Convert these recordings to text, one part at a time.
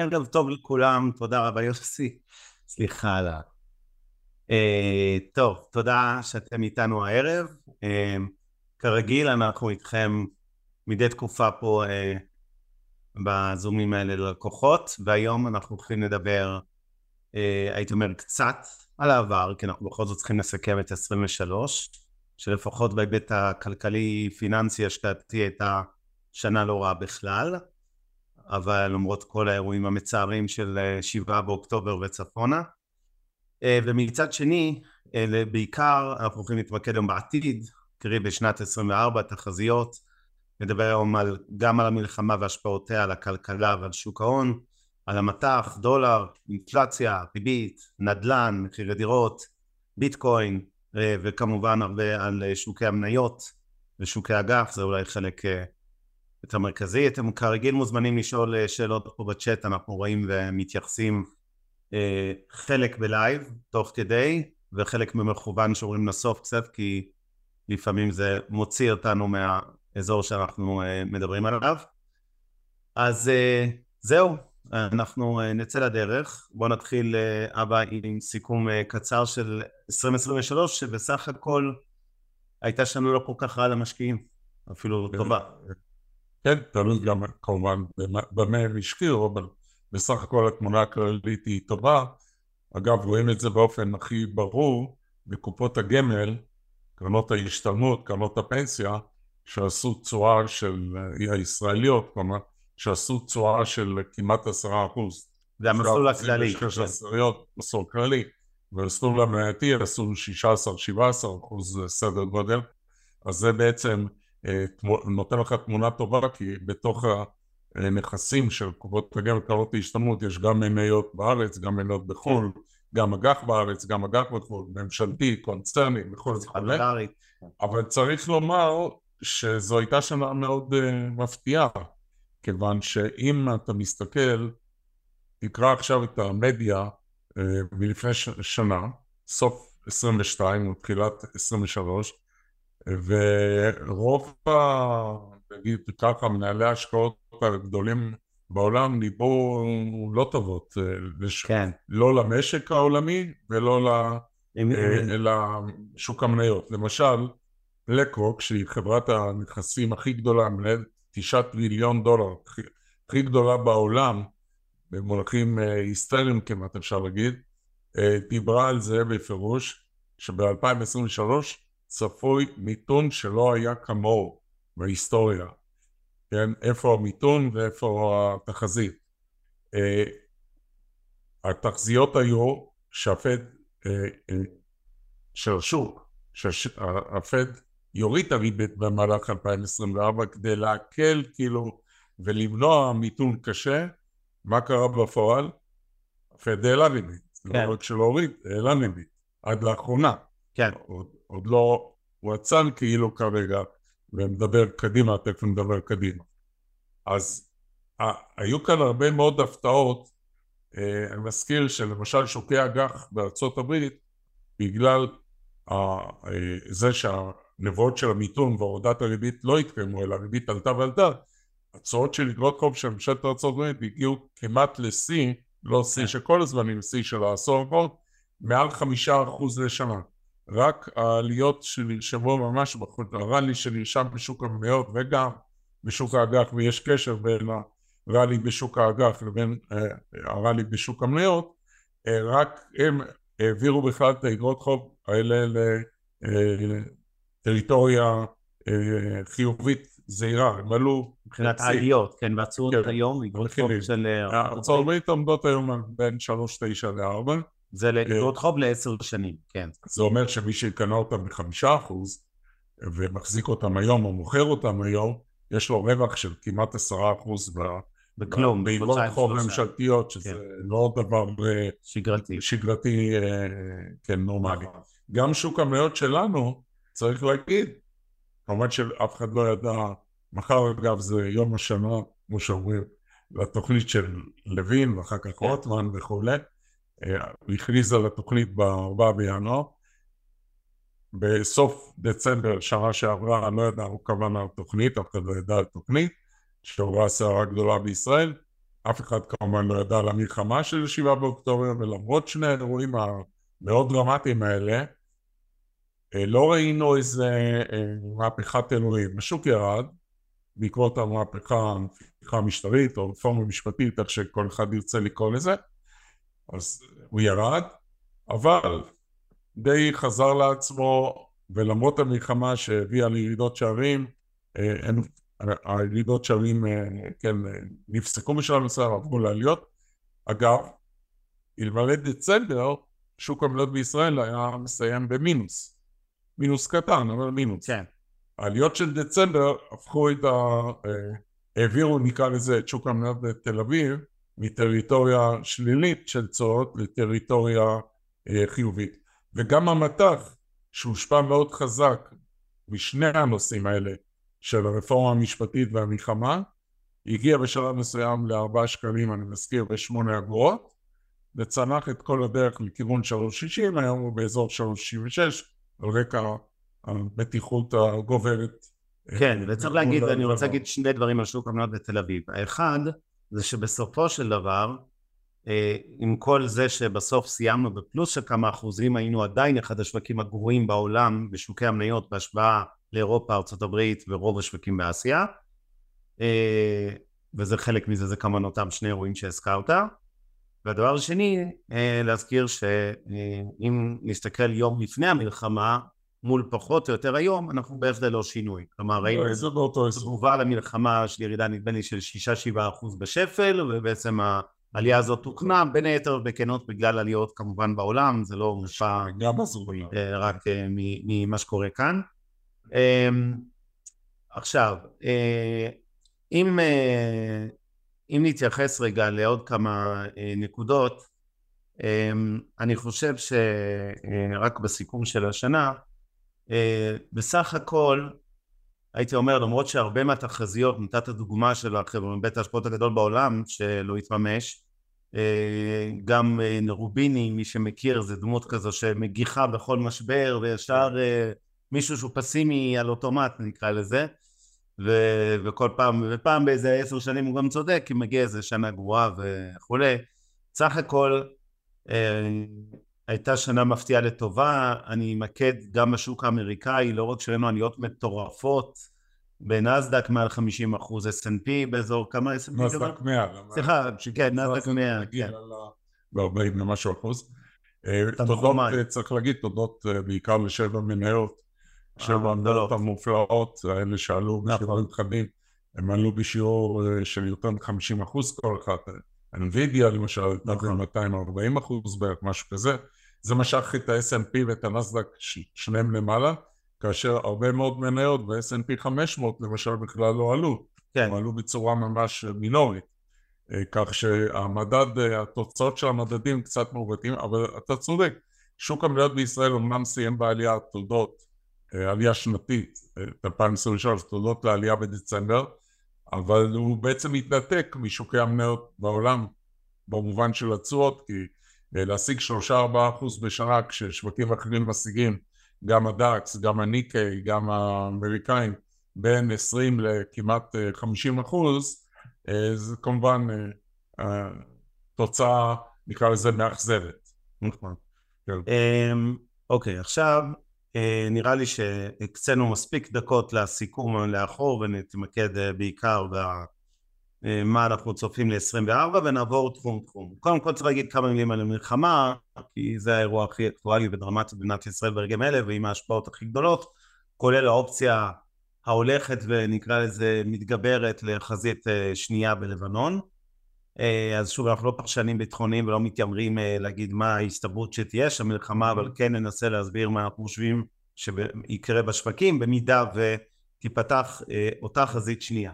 ערב טוב לכולם, תודה רבה יוסי, סליחה על ה... טוב, תודה שאתם איתנו הערב. כרגיל אנחנו איתכם מדי תקופה פה בזומים האלה ללקוחות, והיום אנחנו הולכים לדבר, הייתי אומר קצת על העבר, כי אנחנו בכל זאת צריכים לסכם את 23, שלפחות בהיבט הכלכלי-פיננסי השקעתי הייתה שנה לא רעה בכלל, אבל למרות כל האירועים המצערים של 7 באוקטובר וצפונה. ומצד שני, בעיקר אנחנו הולכים להתמקד היום בעתיד, קרי בשנת 24, תחזיות, נדבר היום גם על המלחמה והשפעותיה, על הכלכלה ועל שוק ההון, על המטח, דולר, אינפלציה, ריבית, נדל"ן, מחירי דירות, ביטקוין, וכמובן הרבה על שוקי המניות ושוקי אג"ח, זה אולי חלק את המרכזי. אתם כרגיל מוזמנים לשאול שאלות פה בצ'אט, אנחנו רואים ומתייחסים חלק בלייב תוך כדי, וחלק במכוון שאומרים לסוף קצת, כי לפעמים זה מוציא אותנו מהאזור שאנחנו מדברים עליו. אז זהו, אנחנו נצא לדרך. בואו נתחיל אבא עם סיכום קצר של 2023, שבסך הכל הייתה שנה לא כל כך רעה למשקיעים, אפילו טובה. כן, תלוי גם כמובן במה הם השקיעו, אבל בסך הכל התמונה הכללית היא טובה. אגב, רואים את זה באופן הכי ברור בקופות הגמל, קרנות ההשתלמות, קרנות הפנסיה, שעשו תשואה של הישראליות, כלומר, שעשו תשואה של כמעט 10%. זה המסלול הכללי. 16%, מסלול כללי. והמסלול המנייתי עשו 16-17% סדר גודל. אז זה בעצם נותן לך תמונה טובה, כי בתוך הנכסים של קופות הגמל קרנות ההשתלמות יש גם מניות בארץ, גם מניות בחו"ל, גם אג"ח בארץ, גם אג"ח בחו"ל, ממשלתי, קונצרני, בכל זה חולה. אבל צריך לומר שזו הייתה שנה מאוד מפתיעה, כיוון שאם אתה מסתכל, תקרא עכשיו את המדיה מלפני שנה, סוף 22 ותחילת 23, ורוב נגיד ככה מנהלי ההשקעות הגדולים בעולם ניבאו לא טובות, כן. לא למשק העולמי ולא לשוק המניות. למשל, לקוק, שהיא חברת הנכסים הכי גדולה, מנהלת 9 טריליון דולר, הכי גדולה בעולם, במונחים היסטריים כמעט אפשר להגיד, דיברה על זה בפירוש, שב-2023 צפוי מיתון שלא היה כמוהו בהיסטוריה. כן, איפה המיתון ואיפה התחזית. התחזיות היו שהפד של השוק, שהפד יוריד את הריבית במהלך 2024 כדי להקל כאילו ולמנוע מיתון קשה. מה קרה בפועל? הפד העלה ריבית, לא רק שלא הוריד, העלה ריבית, עד לאחרונה. כן. עוד לא, הוא עצן כאילו כרגע, ומדבר קדימה, תכף מדבר קדימה. אז היו כאן הרבה מאוד הפתעות. אני מזכיר שלמשל שוקי אג"ח בארצות הברית, בגלל זה שהנבואות של המיתון והורדת הריבית לא התקיימו, אלא הריבית עלתה ועלתה, הצעות של אגרות חוב של ממשלת ארצות הברית הגיעו כמעט לשיא, לא שיא שכל הזמן עם שיא של העשור הכל, מעל 5% לשנה. רק העליות שנרשמו ממש הרלי שנרשם בשוק המניות וגם בשוק האג"ח, ויש קשר בין הרלי בשוק האג"ח לבין הרלי בשוק המניות, רק הם העבירו בכלל את האגרות חוב האלה לטריטוריה חיובית זהירה. הם עלו מבחינת העליות, כן, והצעות היום אגרות חוב של ארצות הברית עומדות היום בין 3.9 ל-4, זה לאגרות חוב ל10 שנים, כן. זה אומר שמי שקנה אותם ב5% ומחזיק אותם היום או מוכר אותם היום, יש לו רווח של כמעט 10% בכלום, באגרות חוב ממשלתיות, שזה לא דבר שגרתי, כן, נורמלי. גם שוק המניות שלנו, צריך להגיד, כמובן שאף אחד לא ידע, מחר אגב זה יום השנה, כמו שאומרים, לתוכנית של לוין ואחר כך רוטמן וכו'. הכריז על התוכנית ב-4 בינואר, בסוף דצמבר שנה שעברה, לא ידענו כוונה על תוכנית, אף אחד לא ידע על תוכנית, שעברה סערה גדולה בישראל, אף אחד כמובן לא ידע על המלחמה של 7 באוקטובר, ולמרות שני האירועים המאוד דרמטיים האלה, לא ראינו איזה מהפכת אלוהים. השוק ירד, בעקבות המהפכה המשטרית או רפורמה משפטית, איך שכל אחד ירצה לקרוא לזה, אז הוא ירד, אבל די חזר לעצמו, ולמרות המלחמה שהביאה לירידות שערים, הירידות שערים כן, נפסקו משלם מסוים, עברו לעליות. אגב, אלמלא דצמבר, שוק המניות בישראל היה מסיים במינוס. מינוס קטן, אבל מינוס. כן. העליות של דצמבר הפכו את העבירו, נקרא לזה, את שוק המניות בתל אביב, מטריטוריה שלילית של צורות לטריטוריה חיובית. וגם המתח שהושפע מאוד חזק משני הנושאים האלה של הרפורמה המשפטית והמלחמה, הגיע בשלב מסוים ל4 שקלים, אני מזכיר, ב8 אגורות, וצנח את כל הדרך לכיוון 3.60, היום הוא באזור 3.66, על רקע המתיחות הגוברת. כן, וצריך להגיד, אני רוצה להגיד שני דברים על שוק המניות בתל אביב. האחד, זה שבסופו של דבר, עם כל זה שבסוף סיימנו בפלוס של כמה אחוזים, היינו עדיין אחד השווקים הגרועים בעולם בשוקי המניות בהשוואה לאירופה, ארצות הברית ורוב השווקים באסיה, וזה חלק מזה, זה כמובן אותם שני אירועים שהזכרת. והדבר השני, להזכיר שאם נסתכל יום לפני המלחמה, מול פחות או יותר היום, אנחנו בהבדל לא שינוי. כלומר, ראינו תגובה למלחמה של ירידה, נדמה לי, של 6-7% בשפל, ובעצם העלייה הזאת תוקנה, בין היתר בכנות, בגלל עליות כמובן בעולם, זה לא מושפע רק ממה שקורה כאן. עכשיו, אם נתייחס רגע לעוד כמה נקודות, אני חושב שרק בסיכום של השנה, בסך הכל, הייתי אומר, למרות שהרבה מהתחזיות, נתת הדוגמה של בית ההשפעות הגדול בעולם, שלא התממש, גם רוביני, מי שמכיר, זה דמות כזו שמגיחה בכל משבר, וישר מישהו שהוא פסימי על אוטומט, נקרא לזה, וכל פעם, ופעם באיזה 10 שנים הוא גם צודק, כי מגיע איזה שנה גרועה וכו'. סך הכל, הייתה שנה מפתיעה לטובה. אני אמקד גם בשוק האמריקאי, לא רק שלנו עליות מטורפות, בנסדק מעל 50%, S&P באזור כמה S&P? נסדק 100. סליחה, כן, נסדק 100. כן. ב-40 ומשהו אחוז. צריך להגיד תודות בעיקר לשבע מניות, שבע מניות המופלאות, האלה שעלו בשבע מתחדים, הם עלו בשיעור של יותר מ-50% כל אחת. NVIDIA למשל, נכון. 240%, משהו כזה. זה משך את ה-S&P ואת הנסדק שניהם למעלה, כאשר הרבה מאוד מניות, וה-S&P 500 למשל בכלל לא עלו. כן. עלו בצורה ממש מינורית. כך שהמדד, התוצאות של המדדים קצת מעוותים, אבל אתה צודק. שוק המניות בישראל אמנם סיים בעלייה תודות, עלייה שנתית, 2023, תודות לעלייה בדצמבר, אבל הוא בעצם מתנתק משוקי המניות בעולם, במובן של הצורות, כי להשיג 3-4% בשנה, כששווקים אחרים משיגים, גם הדאקס, גם הניקי, גם האמריקאים, בין 20 לכמעט 50%, זה כמובן תוצאה, נקרא לזה, מאכזבת. אוקיי, עכשיו, נראה לי שהקצנו מספיק דקות לסיכום לאחור, ונתמקד בעיקר במה אנחנו צופים ל-24, ונעבור תחום. קודם כל צריך להגיד כמה מילים על המלחמה, כי זה האירוע הכי אקטואלי ודרמטי במדינת ישראל ברגעים אלה, ועם ההשפעות הכי גדולות, כולל האופציה ההולכת ונקרא לזה מתגברת לחזית שנייה בלבנון. אז שוב, אנחנו לא פרשנים ביטחוניים ולא מתיימרים להגיד מה ההסתברות שתהיה של המלחמה, אבל כן ננסה להסביר מה אנחנו חושבים שיקרה בשווקים, במידה ותיפתח אותה חזית שנייה.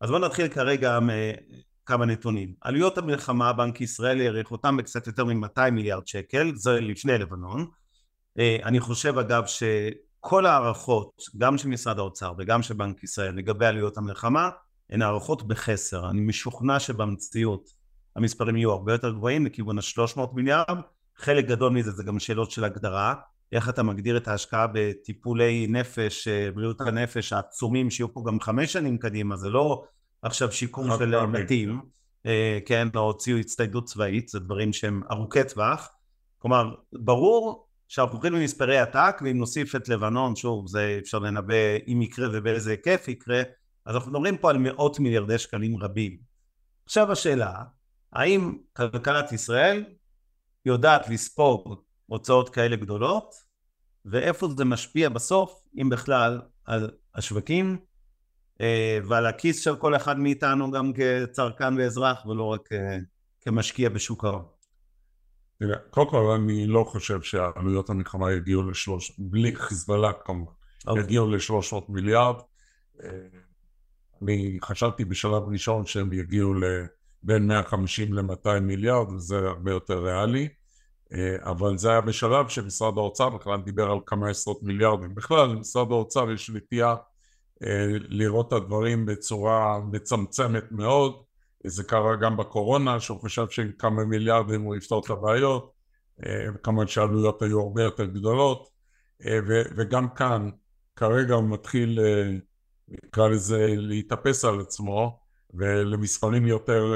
אז בואו נתחיל כרגע כמה נתונים. עלויות המלחמה, בנק ישראל העריך אותם בקצת יותר מ-200 מיליארד שקל, זה לפני לבנון. אני חושב אגב שכל הערכות, גם של משרד האוצר וגם של בנק ישראל, לגבי עלויות המלחמה, הן הערכות בחסר. אני משוכנע שבמציאות המספרים יהיו הרבה יותר גבוהים לכיוון ה-300 מיליארד. חלק גדול מזה זה גם שאלות של הגדרה, איך אתה מגדיר את ההשקעה בטיפולי נפש, בריאות הנפש העצומים שיהיו פה גם 5 שנים קדימה, זה לא עכשיו שיקום של בתים, כן, או הוציאו הצטיידות צבאית, זה דברים שהם ארוכי טווח. כלומר, ברור שאנחנו הולכים למספרי עתק, ואם נוסיף את לבנון, שוב, זה אפשר לנבא אם יקרה ובאיזה היקף יקרה, אז אנחנו מדברים פה על מאות מיליארדי שקלים רבים. עכשיו השאלה, האם כלכלת ישראל יודעת לספוג הוצאות כאלה גדולות, ואיפה זה משפיע בסוף, אם בכלל, על השווקים, ועל הכיס של כל אחד מאיתנו גם כצרכן ואזרח, ולא רק כמשקיע בשוק ההון. קודם כל, אני לא חושב שעלויות המלחמה יגיעו לשלוש, בלי חיזבאללה כמובן, יגיעו ל-300 מיליארד. אני חשבתי בשלב ראשון שהם יגיעו בין 150 ל-200 מיליארד, וזה הרבה יותר ריאלי. אבל זה היה בשלב שמשרד האוצר בכלל דיבר על כמה עשרות מיליארדים. בכלל, למשרד האוצר יש נטייה לראות את הדברים בצורה מצמצמת מאוד. זה קרה גם בקורונה, שהוא חשב שכמה מיליארדים הוא יפתור את הבעיות, כמה שהעלויות היו הרבה יותר גדולות, וגם כאן כרגע הוא מתחיל, נקרא לזה, להתאפס על עצמו, ולמספרים יותר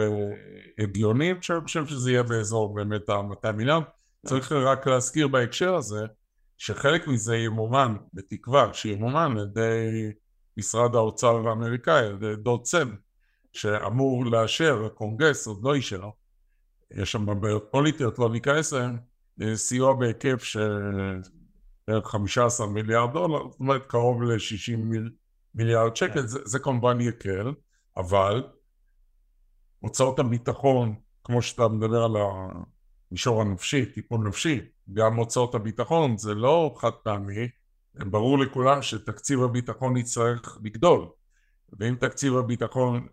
הגיוניים, שאני חושב שזה יהיה באזור באמת ה-200 מיליארד. צריך רק להזכיר בהקשר הזה, שחלק מזה ימומן, בתקווה שימומן על ידי משרד האוצר האמריקאי, על ידי דוד סם, שאמור לאשר, הקונגרס עוד לא אישר, יש שם בעיות פוליטיות, לא ניכנס להם, סיוע בהיקף של 15 מיליארד דולר, זאת אומרת קרוב ל-60 מיליארד שקל, זה כמובן יקל, אבל הוצאות הביטחון, כמו שאתה מדבר על המישור הנפשי, טיפול נפשי, גם הוצאות הביטחון זה לא חד פעמי, ברור לכולם שתקציב הביטחון יצטרך לגדול, ואם תקציב הביטחון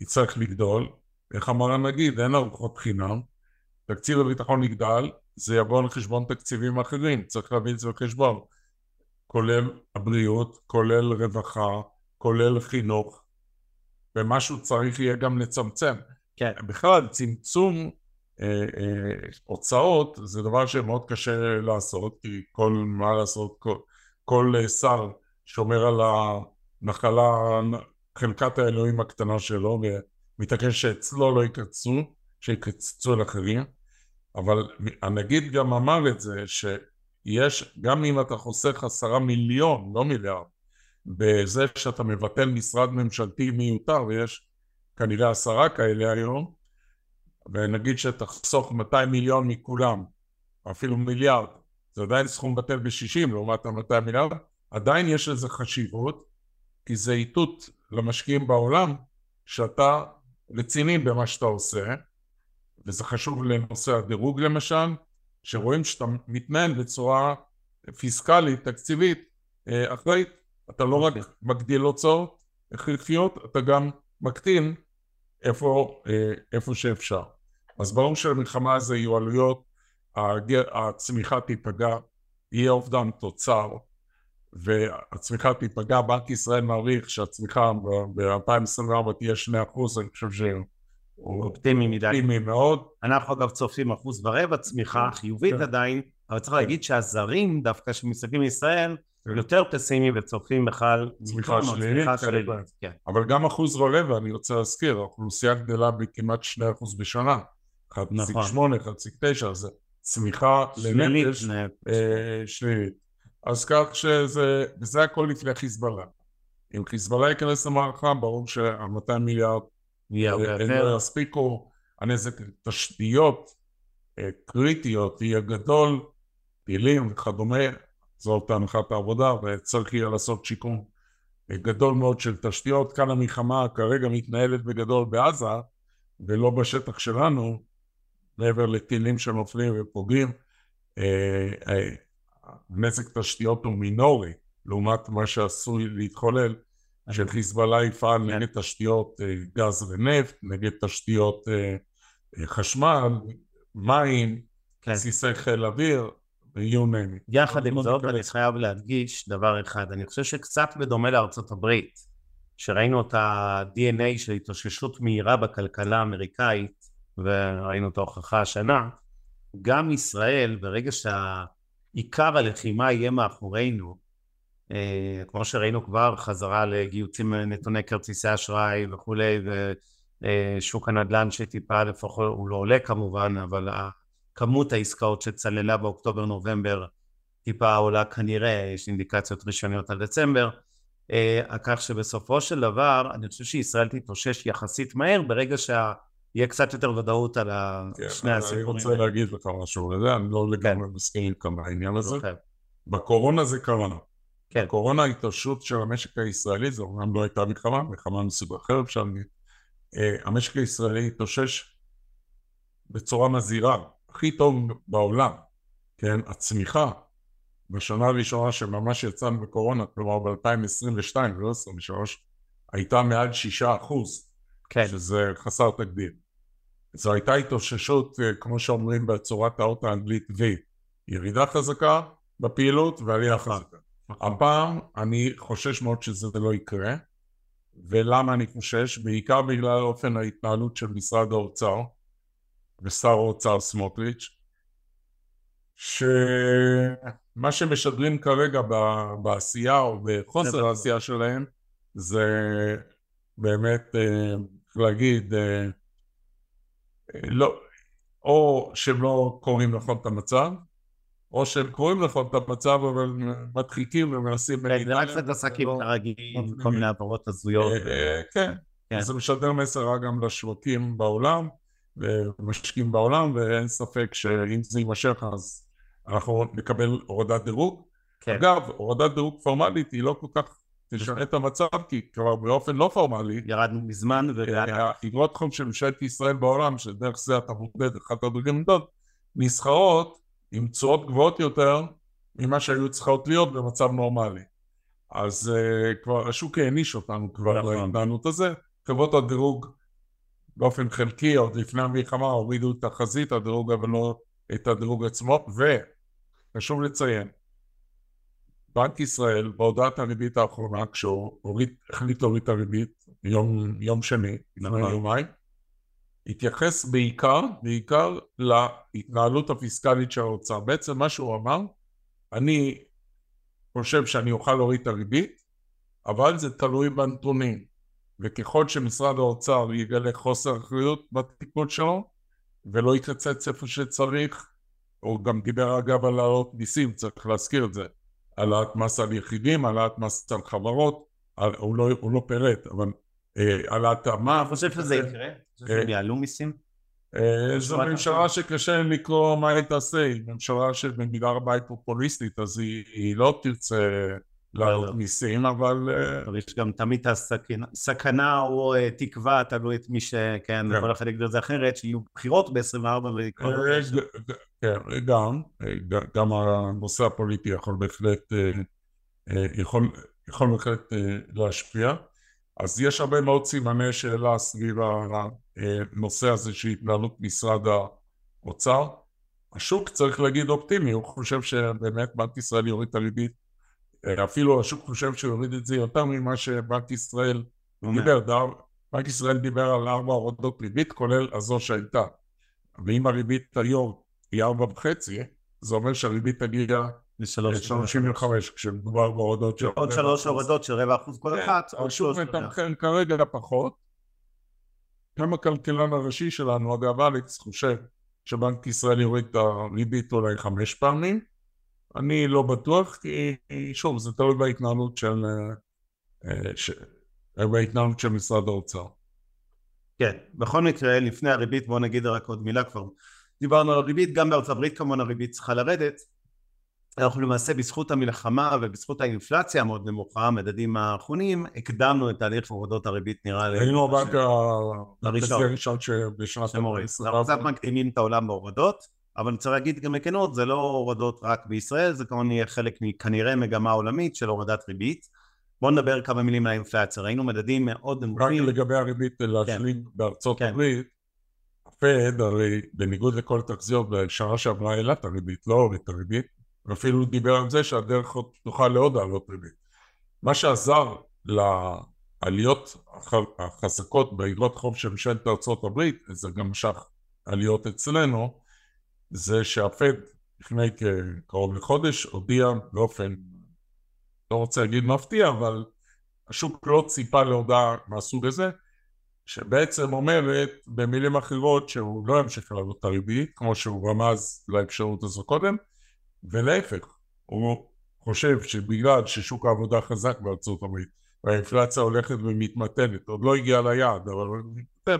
יצטרך לגדול, איך אמר הנגיד, אין ארוחות חינם, תקציב הביטחון יגדל, זה יבוא לחשבון תקציבים אחרים, צריך להביא את זה בחשבון, כולל הבריאות, כולל רווחה, כולל חינוך, ומשהו צריך יהיה גם לצמצם. כן. בכלל, צמצום הוצאות זה דבר שמאוד קשה לעשות, כי כל מה לעשות, כל שר שומר על הנחלה, חלקת האלוהים הקטנה שלו, ומתעקש שאצלו לא יקצצו, שיקצצו אל אחרים, אבל הנגיד גם אמר את זה, שיש, גם אם אתה חוסך 10 מיליון, לא מיליארד, בזה שאתה מבטל משרד ממשלתי מיותר, ויש כנראה 10 כאלה היום, ונגיד שתחסוך 200 מיליון מכולם, אפילו מיליארד, זה עדיין סכום בטל ב-60, לעומת 200 מיליארד, עדיין יש לזה חשיבות, כי זה איתות למשקיעים בעולם, שאתה רציני במה שאתה עושה, וזה חשוב לנושא הדירוג למשל, שרואים שאתה מתנהל בצורה פיסקלית, תקציבית, אחראית, אתה לא רק מגדיל הוצאות הכרחיות, אתה גם מקטין איפה שאפשר. אז ברור שלמלחמה הזה יהיו עלויות, הצמיחה תיפגע, יהיה אובדן תוצר, והצמיחה תיפגע, בנק ישראל מעריך שהצמיחה ב-2024 תהיה 2%, אני חושב שהוא אופטימי מאוד. אנחנו אגב צופים 1.25% צמיחה חיובית עדיין, אבל צריך להגיד שהזרים דווקא שמסתכלים לישראל יותר פסימיים וצופים בכלל צמיחה שלילית. אבל גם 1.25%, ואני רוצה להזכיר, האוכלוסייה גדלה בכמעט 2% בשנה, 1.8, 1.9, זה צמיחה לנפש שלילית. אז כך שזה הכל לפני חיזבאללה. אם חיזבאללה ייכנס למערכה, ברור שה-200 מיליארד לא יספיקו, הנזק תשתיות קריטיות יהיה גדול, טילים וכדומה, זאת הנחת העבודה, וצריך יהיה לעשות שיקום גדול מאוד של תשתיות. כאן המלחמה כרגע מתנהלת בגדול בעזה, ולא בשטח שלנו, מעבר לטילים שנופלים ופוגעים. נזק תשתיות הוא מינורי, לעומת מה שעשוי להתחולל, של חיזבאללה יפעל נגד תשתיות גז ונפט, נגד תשתיות חשמל, מים, סיסי חיל אוויר, יונני. יחד עם זאת, אני חייב להדגיש דבר אחד, אני חושב שקצת בדומה לארצות הברית, שראינו את ה-DNA של התאוששות מהירה בכלכלה האמריקאית, וראינו את ההוכחה השנה, גם ישראל, ברגע עיקר הלחימה יהיה מאחורינו, כמו שראינו כבר חזרה לגיוצים נתוני כרטיסי אשראי וכולי, שוק הנדל"ן שטיפה לפחות הוא לא עולה כמובן, אבל כמות העסקאות שצללה באוקטובר נובמבר טיפה עולה כנראה, יש אינדיקציות ראשוניות על דצמבר, כך שבסופו של דבר אני חושב שישראל תתאושש יחסית מהר ברגע שיהיה קצת יותר ודאות על שני הסיפורים. אני רוצה להגיד לך משהו לזה, אני לא לגמרי מסכים כמה העניין הזה. בקורונה זה קרנה. בקורונה ההתאוששות של המשק הישראלי, זה אומנם לא הייתה מלחמה, מלחמה מסוג אחר אפשר להגיד, המשק הישראלי התאושש בצורה מזהירה, הכי טוב בעולם, כן, הצמיחה, בשנה הראשונה שממש יצאה בקורונה, כלומר ב-2022, לא 23, הייתה מעל 6%, כן. שזה חסר תקדים. זו הייתה התאוששות, כמו שאומרים בצורת האות האנגלית, וירידה חזקה בפעילות ועלייה חזקה. הפעם אני חושש מאוד שזה לא יקרה, ולמה אני חושש? בעיקר בגלל אופן ההתנהלות של משרד האוצר, ושר האוצר סמוטריץ', שמה שמשדרים כרגע בעשייה או בחוסר העשייה שלהם, זה באמת להגיד, לא, או שהם לא קוראים נכון את המצב, או שהם קוראים נכון את המצב, אבל מדחיקים ומנסים... זה רק קצת עסקים הרגילים, כל מיני עברות הזויות. כן, זה משדר מסר גם לשווקים בעולם, ומשקיעים בעולם, ואין ספק שאם זה יימשך, אז אנחנו נקבל הורדת דירוג. אגב, הורדת דירוג פורמלית היא לא כל כך תשנה את המצב, כי כבר באופן לא פורמלי... ירדנו מזמן האגרות חוב של ממשלת ישראל בעולם, שדרך זה אתה מודד אחת הדרגים עמדות, נסחרות עם תשואות גבוהות יותר ממה שהיו צריכות להיות במצב נורמלי. אז כבר השוק העניש אותנו כבר להימנעות הזה. חברות הדירוג באופן חלקי, עוד לפני המלחמה, הורידו את החזית הדירוג, אבל לא את הדירוג עצמו, וחשוב לציין, בנק ישראל, בהודעת הריבית האחרונה, כשהוא החליט להוריד את הריבית, יום שני, יומיים, התייחס בעיקר להתנהלות הפיסקלית של האוצר. בעצם מה שהוא אמר, אני חושב שאני אוכל להוריד את הריבית, אבל זה תלוי בנתונים. וככל שמשרד האוצר יגלה חוסר אחריות בתיקון שלו, ולא יקצץ איפה שצריך, הוא גם דיבר אגב על העלאות מיסים, צריך להזכיר את זה, העלאת מס על יחידים, העלאת מס על חברות, הוא לא פירט, אבל העלאת המס... אני חושב שזה יקרה? אני חושב שהם יעלו מיסים? זו ממשלה שקשה לקרוא מה היא תעשה, היא ממשלה שבמידה הרבה היא פופוליסטית, אז היא לא תרצה... לעלות מיסים, אבל... יש גם תמיד הסכנה או תקווה, תלוי את מי שכן, כל אחד יגדיר זה אחרת, שיהיו בחירות ב-24 וכל... כן, גם הנושא הפוליטי יכול בהחלט להשפיע, אז יש הרבה מאוד סימני שאלה סביב הנושא הזה שהתנהלות משרד האוצר. השוק צריך להגיד אופטימי, הוא חושב שבאמת בנק ישראל יוריד את הריבית, אפילו השוק חושב שיוריד את זה יותר ממה שבנק ישראל דיבר. בנק ישראל דיבר על 4 הורדות ריבית, כולל הזו שהייתה. ואם הריבית היום היא 4.5, זה אומר שהריבית הגיעה ל-35, כשמדובר בהורדות של... עוד 3 הורדות של 0.25% כל אחת. השוק מתמחר כרגע פחות. גם הכלכלן הראשי שלנו, אגב אלכס, חושב שבנק ישראל יוריד את הריבית אולי 5 פעמים. אני לא בטוח, כי שוב, זה תלוי בהתנהלות של משרד האוצר. כן, בכל מקרה, לפני הריבית, בואו נגיד רק עוד מילה כבר. דיברנו על הריבית, גם בארצות הברית כמובן הריבית צריכה לרדת. אנחנו למעשה בזכות המלחמה ובזכות האינפלציה המאוד נמוכה, המדדים האחרונים, הקדמנו את תהליך הורדות הריבית נראה לי. היינו הבנק הראשון שבשנת המוריס. אנחנו קצת מקדימים את העולם בהורדות. אבל צריך להגיד גם לכנות, זה לא הורדות רק בישראל, זה כמובן יהיה חלק כנראה מגמה עולמית של הורדת ריבית. בואו נדבר כמה מילים על האינפלציה, ראינו מדדים מאוד נמוכים. רק לגבי הריבית להשלים בארצות הברית, הפד הרי בניגוד לכל תחזיות, בשנה שעברה העלה את הריבית, לא הוריד את הריבית, ואפילו דיבר על זה שהדרך תוכל לעוד לעלות ריבית. מה שעזר לעליות החזקות באגרות חוב שמשל את ארצות הברית, זה גם משך עליות אצלנו, זה שהפד לפני קרוב לחודש הודיע באופן, לא רוצה להגיד מפתיע, אבל השוק לא ציפה להודעה מהסוג הזה, שבעצם אומרת במילים אחרות שהוא לא ימשיך לעלות את הריבית, כמו שהוא רמז לאפשרות הזו קודם, ולהפך, הוא חושב שבגלל ששוק העבודה חזק בארצות הברית, והאינפלציה הולכת ומתמתנת, עוד לא הגיעה ליעד, אבל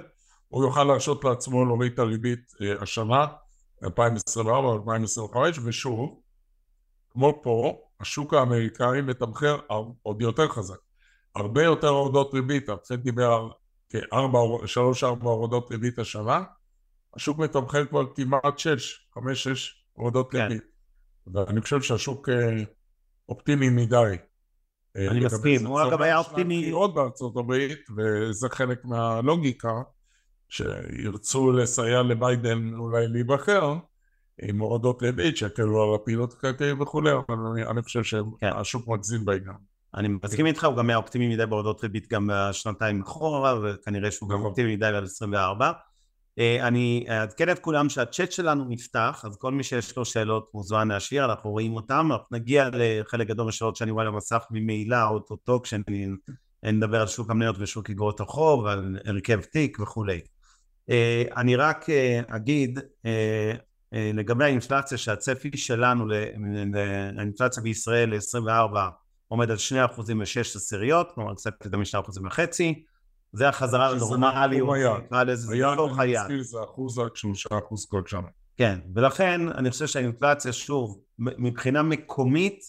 הוא יוכל להרשות לעצמו להוריד את הריבית השנה, 2024, 2025, ושוב, כמו פה, השוק האמריקאי מתמחר עוד יותר חזק. הרבה יותר הורדות ריבית, הפצט דיבר כ-3-4 הורדות ריבית השנה, השוק מתמחר כבר כמעט 5-6 הורדות ריבית. ואני חושב שהשוק אופטימי מדי. אני מסכים, הוא אגב היה אופטימי. עוד בארצות הברית, וזה חלק מהלוגיקה, שירצו לסייע לביידן אולי להיבחר, עם הורדות ריבית, שיקלו על הפעילות כלכלית וכו', אבל אני חושב שהשוק מגזים בעניין. אני מסכים איתך, הוא גם היה אופטימי מדי בהורדות ריבית גם שנתיים אחורה, וכנראה שהוא גם אופטימי מדי על 24. אני אעדכן את כולם שהצ'אט שלנו נפתח, אז כל מי שיש לו שאלות מוזמן להשאיר, אנחנו רואים אותם, אנחנו נגיע לחלק גדול בשאלות שאני רואה למסך ממילא אוטוטו, כשאני נדבר על שוק המניות ושוק אגרות החוב, על הרכב תיק וכו'. אני רק אגיד, לגבי האינפלציה שהצפי שלנו לאינפלציה בישראל ל-24 עומד על 2.6%, כלומר קצת יותר מ2.5%, זה החזרה נורמלית, היה נסתיל זה 1-3% כל שנה. כן, ולכן אני חושב שהאינפלציה שוב, מבחינה מקומית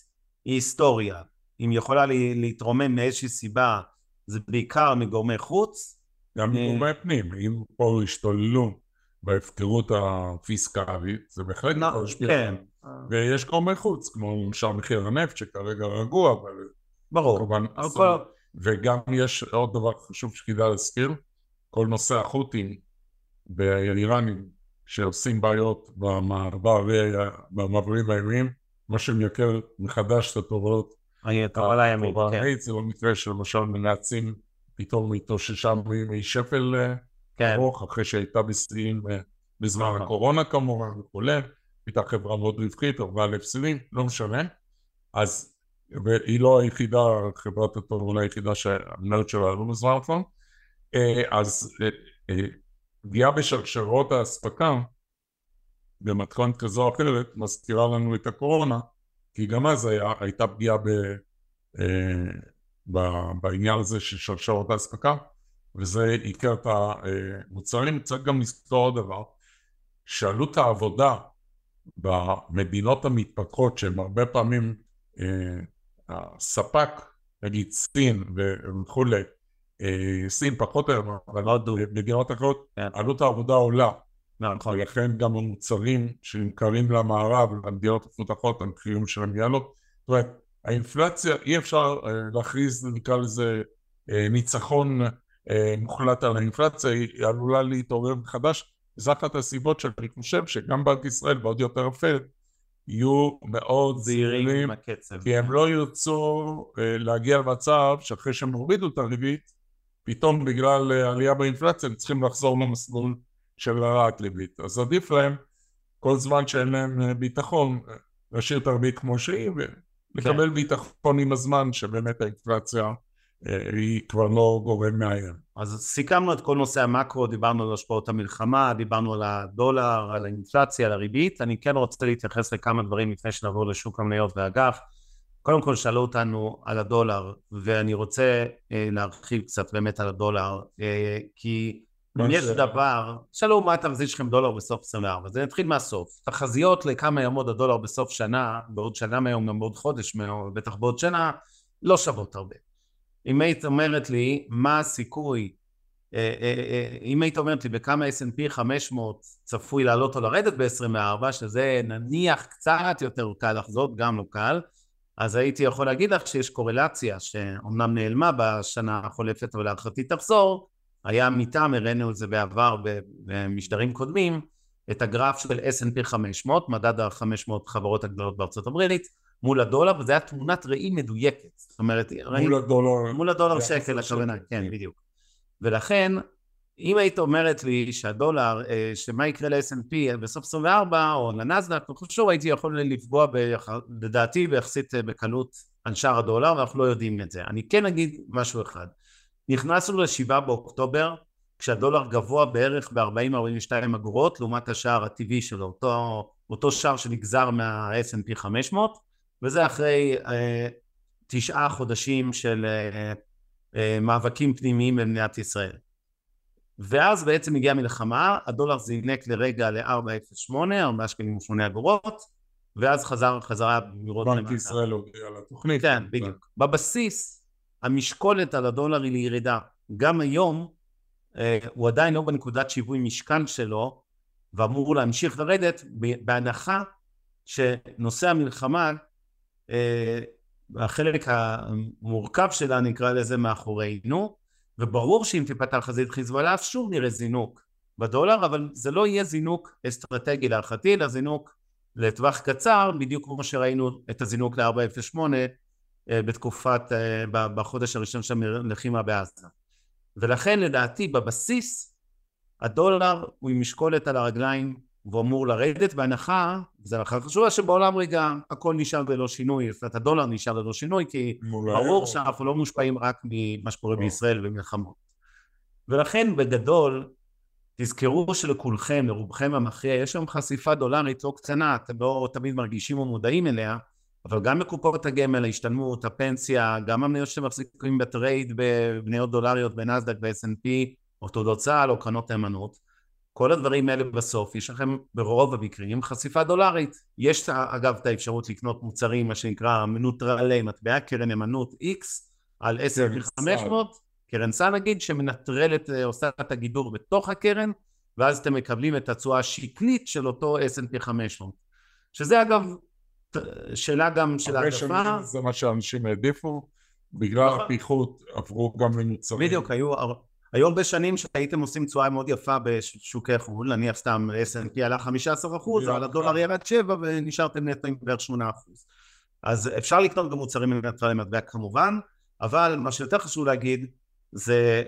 היא היסטוריה, אם יכולה להתרומם מאיזושהי סיבה, זה בעיקר מגורמי חוץ. גם מגורמי פנים, אם פה השתוללו בהפקרות הפיסקלית, זה בהחלט לא השפיע. ויש גורמי חוץ, כמו למשל מחיר הנפט, שכרגע רגוע, אבל... ברור. וגם יש עוד דבר חשוב שכדאי להזכיר, כל נושא החות'ים באיראנים, שעושים בעיות במעברים הימיים, מה שמייקר מחדש את התובלות. התובל הימית, כן. זה לא מקרה שלמשל מנעצים פתאום מתאוששה משפל... ארוך, אחרי שהייתה בשיאים בזמן הקורונה כמובן וכולי, הייתה חברה מאוד רווחית, הרבה לפסידים, לא משנה, אז היא לא היחידה, חברת התובלה היחידה שהמניות שלה לא מזמן כבר, אז פגיעה בשרשרות האספקה במתכונת כזו או אחרת מזכירה לנו את הקורונה, כי גם אז הייתה פגיעה בעניין הזה של שרשרות האספקה, וזה עיקר את המוצרים. צריך גם לזכור עוד דבר, שעלות העבודה במדינות המתפתחות, שהן הרבה פעמים הספק, נגיד סין וכו', סין פחות או יותר, מדינות אחרות, עלות העבודה עולה. ולכן גם המוצרים שנמכרים למערב, למדינות המתפתחות, המחירים של המדינות, זאת אומרת, האינפלציה, אי אפשר להכריז, נקרא לזה, ניצחון, מוחלט על האינפלציה, היא עלולה להתעורר מחדש. זו אחת הסיבות שאני חושב שגם בנק ישראל ועוד יותר אפל יהיו מאוד זהירים, כי הם לא ירצו להגיע למצב שאחרי שהם הורידו את הריבית, פתאום בגלל עלייה באינפלציה הם צריכים לחזור למסלול של העלאת ריבית. אז עדיף להם כל זמן שאין להם ביטחון להשאיר את הריבית כמו שהיא, ולקבל ביטחון עם הזמן שבאמת האינפלציה היא כבר לא גורם מאיים. אז סיכמנו את כל נושא המקרו, דיברנו על השפעות המלחמה, דיברנו על הדולר, על האינפלציה, על הריבית. אני כן רוצה להתייחס לכמה דברים לפני שנעבור לשוק המניות והאג"ח. קודם כל שאלו אותנו על הדולר, ואני רוצה להרחיב קצת באמת על הדולר, כי יש דבר, שאלו מה התחזית שלכם דולר בסוף שנה, אבל זה נתחיל מהסוף. תחזיות לכמה יעמוד הדולר בסוף שנה, בעוד שנה מהיום, גם בעוד חודש, בטח בעוד שנה, לא שוות הרבה. אם היית אומרת לי מה הסיכוי, אם היית אומרת לי בכמה S&P 500 צפוי לעלות או לרדת ב-24, שזה נניח קצת יותר קל לחזות, גם לא קל, אז הייתי יכול להגיד לך שיש קורלציה שאומנם נעלמה בשנה החולפת, אבל להערכתי תחזור, היה מטעם, הראינו על זה בעבר במשדרים קודמים, את הגרף של S&P 500, מדד ה-500 חברות הגדולות בארצות הברית, מול הדולר, וזה היה תמונת ראי מדויקת. זאת אומרת, מול הדולר שקל, הכוונה, כן, בדיוק. ולכן, אם היית אומרת לי שהדולר, שמה יקרה ל-S&P בסוף 24, או לנסדק, חושב, הייתי יכול לפגוע בדעתי, ביחסית בקלות על שער הדולר, ואנחנו לא יודעים את זה. אני כן אגיד משהו אחד. נכנסנו ל-7 באוקטובר, כשהדולר גבוה בערך ב-40-42 אגורות, לעומת השער הטבעי שלו, אותו שער שנגזר מה-S&P 500, וזה אחרי 9 חודשים של מאבקים פנימיים במדינת ישראל. ואז בעצם הגיעה מלחמה, הדולר זינק לרגע ל-4.08, 4.08 אגורות, ואז חזרה במהירות למטה. בנק ישראל הודיע על התוכנית. כן, בדיוק. בבסיס, המשקולת על הדולר היא לירידה. גם היום, הוא עדיין לא בנקודת שיווי משקל שלו, ואמור להמשיך לרדת, בהנחה שנושא המלחמה, החלק המורכב שלה נקרא לזה מאחורינו, וברור שאם תיפתח חזית חיזבאללה, שוב נראה זינוק בדולר, אבל זה לא יהיה זינוק אסטרטגי להערכתי, אלא זינוק לטווח קצר, בדיוק כמו שראינו את הזינוק ל-4.08 בחודש הראשון של המלחמה בעזה. ולכן לדעתי בבסיס הדולר הוא משקולת על הרגליים ואמור לרדת בהנחה, זה הלכה חשובה שבעולם רגע הכל נשאר ללא שינוי, לפלט הדולר נשאר ללא שינוי, כי ברור שאנחנו לא מושפעים רק ממה שקורה בישראל ומלחמות. ולכן בגדול תזכרו שלכולכם, לרובכם המכריע, יש שם חשיפה דולרית לא קטנה, אתם לא תמיד מרגישים או מודעים אליה, אבל גם בקופות הגמל, ההשתלמות, הפנסיה, גם המניות שמחזיקים בטרייד במניות דולריות בנסדק ו-S&P, או תעודות צה"ל, או קרנות נאמנות, כל הדברים האלה בסוף, יש לכם ברוב המקרים חשיפה דולרית. יש אגב את האפשרות לקנות מוצרים, מה שנקרא מנוטרלי מטבע, קרן נאמנות X על S&P 500, קרן סל נגיד, שמנטרלת, עושה את הגידור בתוך הקרן, ואז אתם מקבלים את התשואה השקלית של אותו S&P 500. שזה אגב, שאלה גם של ההגפה. זה מה שאנשים העדיפו, בגלל הפיחות עברו גם למוצרים. בדיוק, היו הרבה שנים שהייתם עושים תשואה מאוד יפה בשוקי חו"ל, נניח סתם S&P עלה 15%, אבל הדולר ירד 7% ונשארתם נטעים בערך 8%. אז אפשר לקנות גם מוצרים מנטרלי מטבע כמובן, אבל מה שיותר חשוב להגיד, זה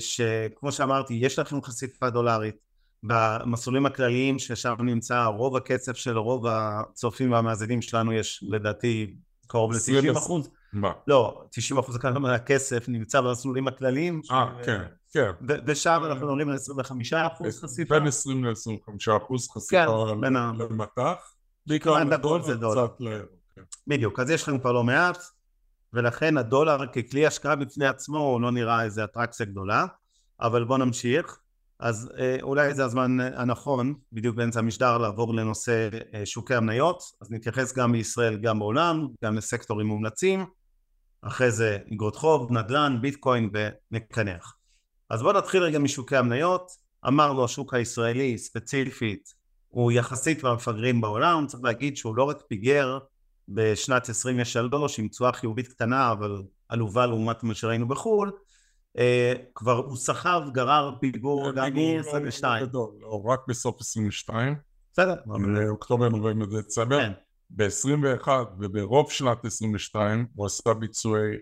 שכמו שאמרתי, יש לכם חשיפה דולרית במסלולים הכלליים ששם נמצא רוב הקצב של רוב הצופים והמאזינים שלנו, יש לדעתי קרוב ל-90%. מה? לא, 90% הכסף נמצא במסלולים הכלליים. כן, כן. ושם אנחנו נוראים ל-25% חשיפה. בין 20-25% חשיפה למטח. בעיקר לדולר זה דולר. בדיוק, אז יש לכם כבר לא מעט. ולכן הדולר ככלי השקעה בפני עצמו הוא לא נראה איזה אטרקציה גדולה, אבל בואו נמשיך. אז אולי זה הזמן הנכון, בדיוק באמצע המשדר, לעבור לנושא שוקי המניות, אז נתייחס גם בישראל, גם בעולם, גם לסקטורים מומלצים, אחרי זה אגרות חוב, נדל"ן, ביטקוין ונקנח. אז בואו נתחיל רגע משוקי המניות. אמרנו, השוק הישראלי ספציפית הוא יחסית מהמפגרים בעולם, צריך להגיד שהוא לא רק פיגר, בשנת 2023 עם תשואה חיובית קטנה אבל עלובה לעומת מה שראינו בחול, כבר הוא סחב גרר פיגור גם ב-22 או רק בסוף 22 באוקטובר נובמבר ודצמבר ב-21 וברוב שנת 22 הוא עשה ביצועי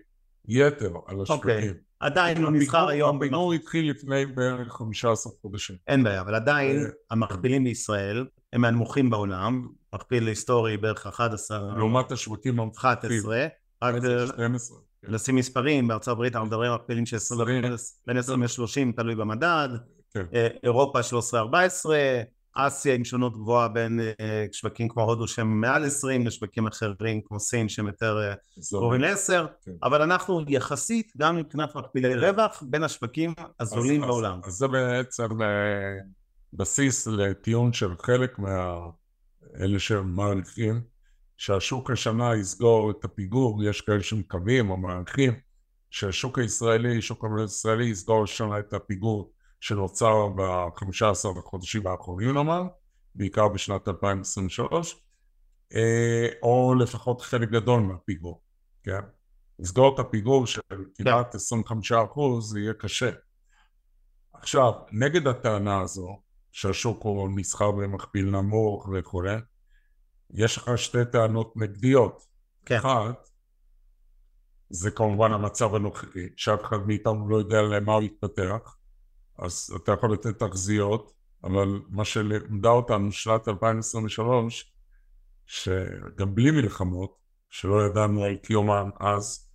יתר על השווקים. עדיין לא נסחר היום, הפיגור התחיל לפני בערך 15 חודשים. אין בעיה, אבל עדיין המכפילים בישראל הם מהנמוכים בעולם, מכפיל היסטורי בערך 11. לעומת השווקים המפחילים. 11. רק לשים מספרים, בארצות הברית אנחנו מדברים על מכפילים של 20-30, תלוי במדד. אירופה 13-14, אסיה עם שונות גבוהה בין שווקים כמו הודו שהם מעל 20, לשווקים אחרים כמו סין שהם יותר קרובים ל-10, אבל אנחנו יחסית גם מבחינת מכפילי רווח בין השווקים הזולים בעולם. אז זה בעצם בסיס לטיעון של חלק אלה שמעריכים שהשוק השנה יסגור את הפיגור. יש כאלה שמקווים או מעריכים שהשוק הישראלי, שוק המניות הישראלי יסגור השנה את הפיגור שנוצר ב-15 החודשים האחרונים, נאמר, בעיקר בשנת 2023, או לפחות חלק גדול מהפיגור, כן? לסגור את הפיגור של כמעט 25% יהיה קשה. עכשיו, נגד הטענה הזו, שהשוק הוא נסחר במכפיל נמוך וכו', יש לך שתי טענות נגדיות. כן. אחת, זה כמובן המצב הנוכחי, שאף אחד מאיתנו לא יודע למה הוא יתפתח, אז אתה יכול לתת תחזיות, אבל מה שלמדה אותנו שנת 2023, שגם בלי מלחמות, שלא ידענו על קיומן אז,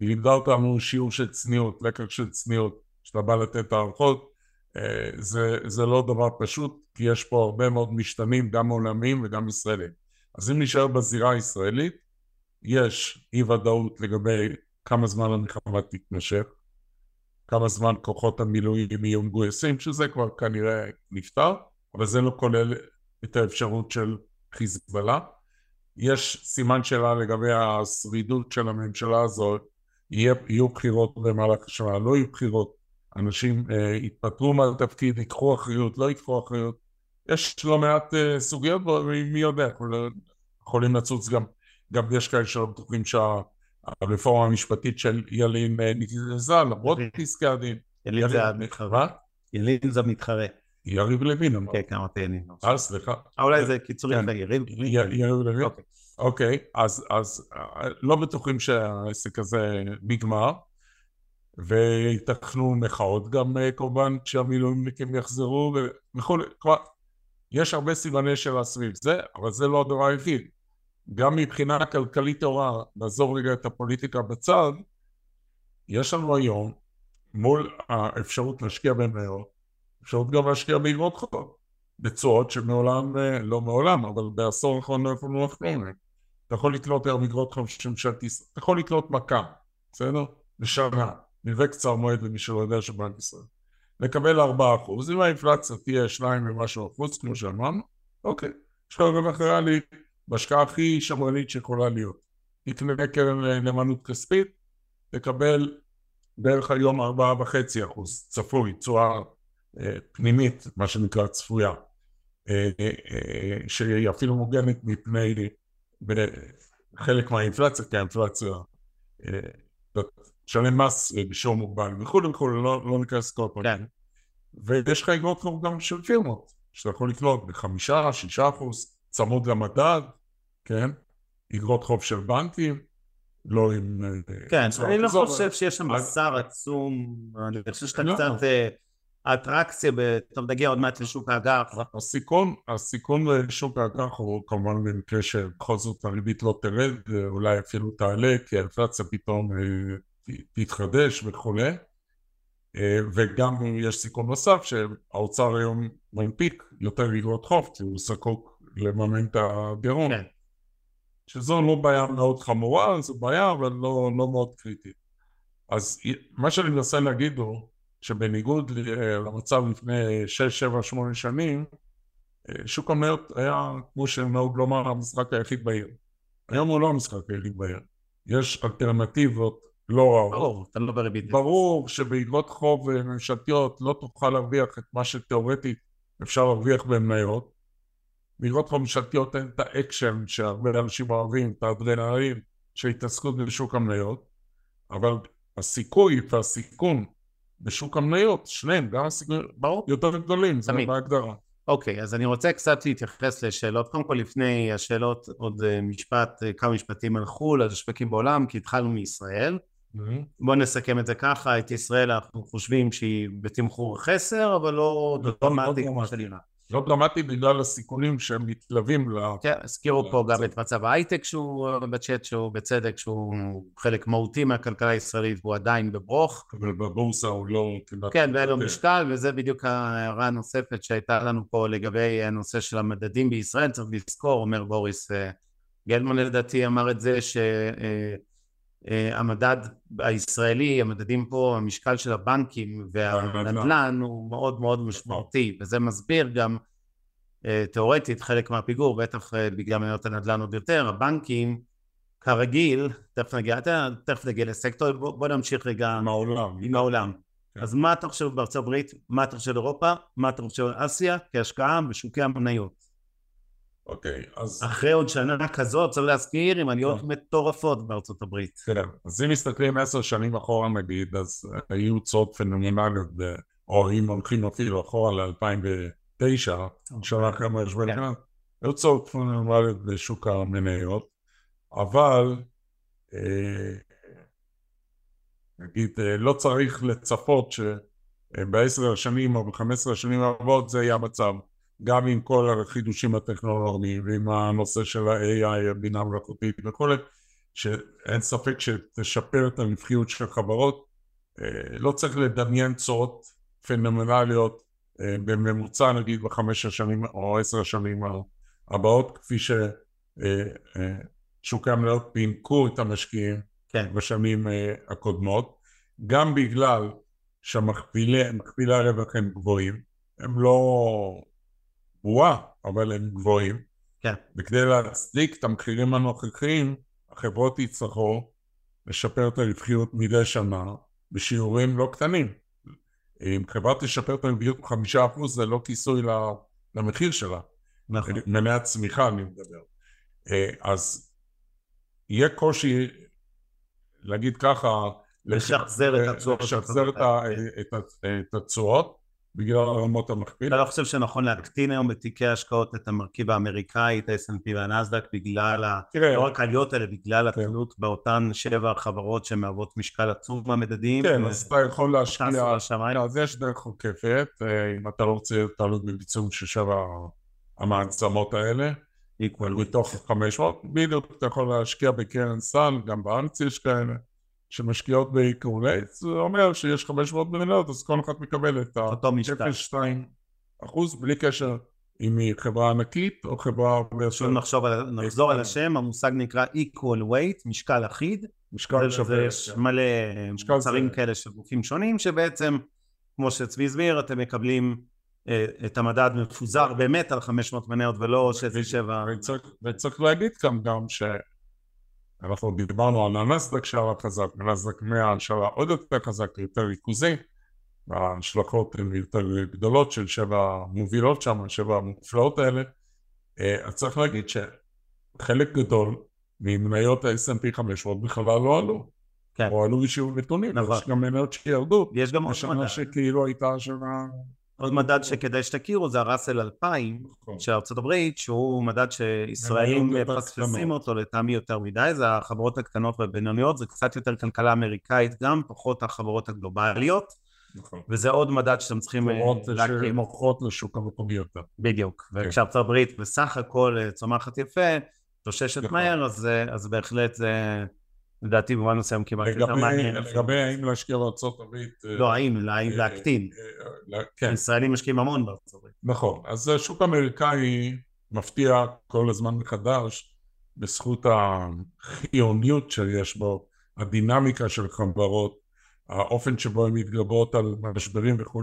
היא לימדה אותנו שיעור של צניעות, לקח של צניעות, שאתה בא לתת הערכות, זה לא דבר פשוט, כי יש פה הרבה מאוד משתנים, גם עולמיים וגם ישראלים. אז אם נשאר בזירה הישראלית, יש אי ודאות לגבי כמה זמן המלחמה תתמשך, כמה זמן כוחות המילואים יהיו מגויסים, שזה כבר כנראה נפתר, אבל זה לא כולל את האפשרות של חיזבאללה. יש סימן שאלה לגבי השרידות של הממשלה הזאת, יהיו בחירות במהלך השנה, לא יהיו בחירות, אנשים יתפטרו מהתפקיד, יקחו אחריות, לא יקחו אחריות, יש לא מעט סוגיות, מי יודע, יכולים לצוץ גם יש כאלה שלא בטוחים שהרפורמה המשפטית של ילין נגזזה, למרות פסקי הדין. ילין זה המתחרה. ילין זה מתחרה. יריב לוין אמר. כן, כמה תהנים. סליחה. אולי זה קיצורים ליריב. יריב לוין. אוקיי, אז לא בטוחים שהעסק הזה נגמר, ויתכנו מחאות גם כמובן כשהמילואימניקים יחזרו, וכו'. יש הרבה סימני של סביב זה, אבל זה לא הדבר היחיד. גם מבחינה כלכלית הוראה, לעזוב רגע את הפוליטיקה בצד, יש לנו היום, מול האפשרות להשקיע במניות, אפשרות גם להשקיע באגרות חוב, בצורות שמעולם, לא מעולם, אבל בעשור האחרון לא איפה נופלים. אתה יכול לקנות הרבה אגרות חוב שממשלתי, אתה יכול לקנות מכה, בסדר? לשנה, מלווה קצר מועד למי שלא יודע שבנק ישראל. לקבל 4%, אם האינפלציה תהיה 2% ומשהו, כמו שאמרנו, אוקיי, יש לך גם אחריה לי, בהשקעה הכי שמרנית שיכולה להיות. תקנה קרן נאמנות כספית, תקבל בערך היום 4.5%, צפוי, תשואה פנימית, מה שנקרא צפויה, שהיא אפילו מוגנת מפני חלק מהאינפלציה, כי האינפלציה תשלם מס בשיעור מוגבל, וכו', לא ניכנס כל פעם. ויש לך אגרות חוב גם של פירמות, שאתה יכול לקנות ב5%, 6%, צמוד למדד, כן? אגרות חוב של בנקים, לא עם... כן, אני לא חושב שיש שם בשר עצום, אני חושב שאתה קצת אטרקציה, טוב, נגיע עוד מעט לשוק האג"ח. הסיכון לשוק האג"ח הוא כמובן במקרה שבכל זאת הריבית לא תרד, אולי אפילו תעלה, כי האינפלציה פתאום תתחדש וכו'. וגם יש סיכון נוסף שהאוצר היום מנפיק יותר אגרות חוב, כי הוא זקוק לממן את הגירעון. כן. שזו לא בעיה מאוד חמורה, זו בעיה, אבל לא מאוד קריטית. אז מה שאני מנסה להגיד הוא, שבניגוד למצב לפני 6-7-8 שנים, שוק המניות היה, כמו שנהוג לומר, המשחק היחיד בעיר. היום הוא לא המשחק היחיד בעיר. יש אלטרנטיבות לא רעות. אתה לא בריבית. ברור שבעקבות חוב ממשלתיות לא תוכל להרוויח את מה שתיאורטית אפשר להרוויח במניות, באגרות חוב ממשלתיות אין את האקשן שהרבה אנשים אוהבים, את האדרנלין שהתעסקות בשוק המניות, אבל הסיכוי והסיכון בשוק המניות, שניהם, גם הסיכוי, ברור, יותר גדולים, זה בהגדרה. אוקיי, אז אני רוצה קצת להתייחס לשאלות, קודם כל לפני השאלות עוד משפט, כמה משפטים על חו"ל, על השווקים בעולם, כי התחלנו מישראל, בואו נסכם את זה ככה, את ישראל אנחנו חושבים שהיא בתמחור חסר, אבל לא דרמטי כמו של איראן. לא דרמטי בגלל הסיכונים שמתלווים לה... כן, הזכירו פה גם את מצב ההייטק שהוא בצ'אט, שהוא בצדק, שהוא חלק מהותי מהכלכלה הישראלית, והוא עדיין בברוך. אבל בבורסה הוא לא... כן, ואין לו משקל, וזה בדיוק ההערה הנוספת שהייתה לנו פה לגבי הנושא של המדדים בישראל. צריך לזכור, אומר בוריס גלמן לדעתי, אמר את זה שהמדד הישראלי, המדדים פה, המשקל של הבנקים והנדל"ן הוא מאוד מאוד משמעותי, וזה מסביר גם תיאורטית חלק מהפיגור, בטח בגלל מניות הנדל"ן עוד יותר, הבנקים כרגיל, תכף נגיע לסקטור, בוא נמשיך רגע עם העולם. אז מה אתה חושב בארצות הברית, מה אתה חושב אירופה, מה אתה חושב אסיה, כהשקעה בשוקי המניות? אוקיי, אז... אחרי עוד שנה כזאת, צריך להזכיר, עם עליות מטורפות בארצות הברית. כן, אז אם מסתכלים 10 שנים אחורה נגיד, אז היו הוצאות פנומנליות, או אם הולכים אפילו אחורה ל-2009, שנה אחרי המשבר, היו הוצאות פנומנליות בשוק המניות, אבל נגיד, לא צריך לצפות שב-10 השנים או ב-15 השנים הבאות זה יהיה המצב. גם עם כל החידושים הטכנולוגיים ועם הנושא של ה-AI, הבינה מלאכותית וכל, שאין ספק שתשפר את הרווחיות של חברות. לא צריך לדמיין צורות פנומנליות בממוצע נגיד בחמש השנים או 10 השנים הבאות, כפי ששוקי המניות פינקו את המשקיעים בשנים הקודמות, גם בגלל שמכפילי הרווח הם גבוהים, הם לא בועה, אבל הם גבוהים, וכדי להצדיק את המחירים הנוכחיים, החברות יצטרכו לשפר את הרווחיות מדי שנה בשיעורים לא קטנים. אם חברה תשפר את הרווחיות 5%, זה לא כיסוי למחיר שלה. נכון. מניה צמיחה, אני מדבר. אז יהיה קושי, להגיד ככה, לשחזר את התשואות, בגלל הרמות המכפיל. אתה לא חושב שנכון להקטין היום בתיקי ההשקעות את המרכיב האמריקאי, את ה-S&P והנסדק, בגלל לא רק העליות האלה, בגלל התלות באותן 7 חברות שמעוות משקל עצוב במדדים? כן, אז אתה יכול להשקיע, אז יש דרך חוקפת, אם אתה לא רוצה תעלות בביצום של 7 המעצמות האלה, מתוך 500, בדיוק אתה יכול להשקיע בקרן סל, גם בארץ יש כאלה, שמשקיעות ב-Equal Weight, זה אומר שיש 500 מניות, אז כל אחד מקבל את ה-0.2% בלי קשר אם היא חברה ענקית או חברה... נחזור על השם, המושג נקרא Equal Weight, משקל אחיד, יש מלא מוצרים כאלה של גופים שונים, שבעצם, כמו שצבי הסביר, אתם מקבלים את המדד מפוזר באמת על 500 מניות ולא שזה 7... וצריך להגיד גם ש... אנחנו דיברנו על הנסדק שער החזק, הנסדק 100 שער עוד יותר חזק, יותר ריכוזי, וההשלכות הן יותר גדולות של 7 מובילות שם, 7 המופלאות האלה. אז צריך להגיד שחלק גדול ממניות ה-S&P 500 בכלל לא עלו, או עלו בשיעור נתונים, יש גם מניות שירדו, יש גם השנה שכאילו הייתה שנה... עוד מדד שכדאי שתכירו זה הראסל 2000 של ארצות הברית, שהוא מדד שישראלים פספסים אותו לטעמי יותר מדי, זה החברות הקטנות והבינוניות, זה קצת יותר כלכלה אמריקאית גם, פחות החברות הגלובליות, וזה עוד מדד שאתם צריכים להכיר. מוכרות לשוק המקומי יותר. בדיוק, וכשארצות הברית בסך הכל צומחת יפה, תוששת מהר, אז בהחלט זה... לדעתי במובן מסוים כמעט יותר מעניין. לגבי האם להשקיע בארצות הברית... לא, האם להקטין. כן. ישראלים משקיעים המון בארצות הברית. נכון. אז השוק האמריקאי מפתיע כל הזמן מחדש, בזכות החיוניות שיש בו, הדינמיקה של חברות, האופן שבו הן מתגברות על משברים וכו'.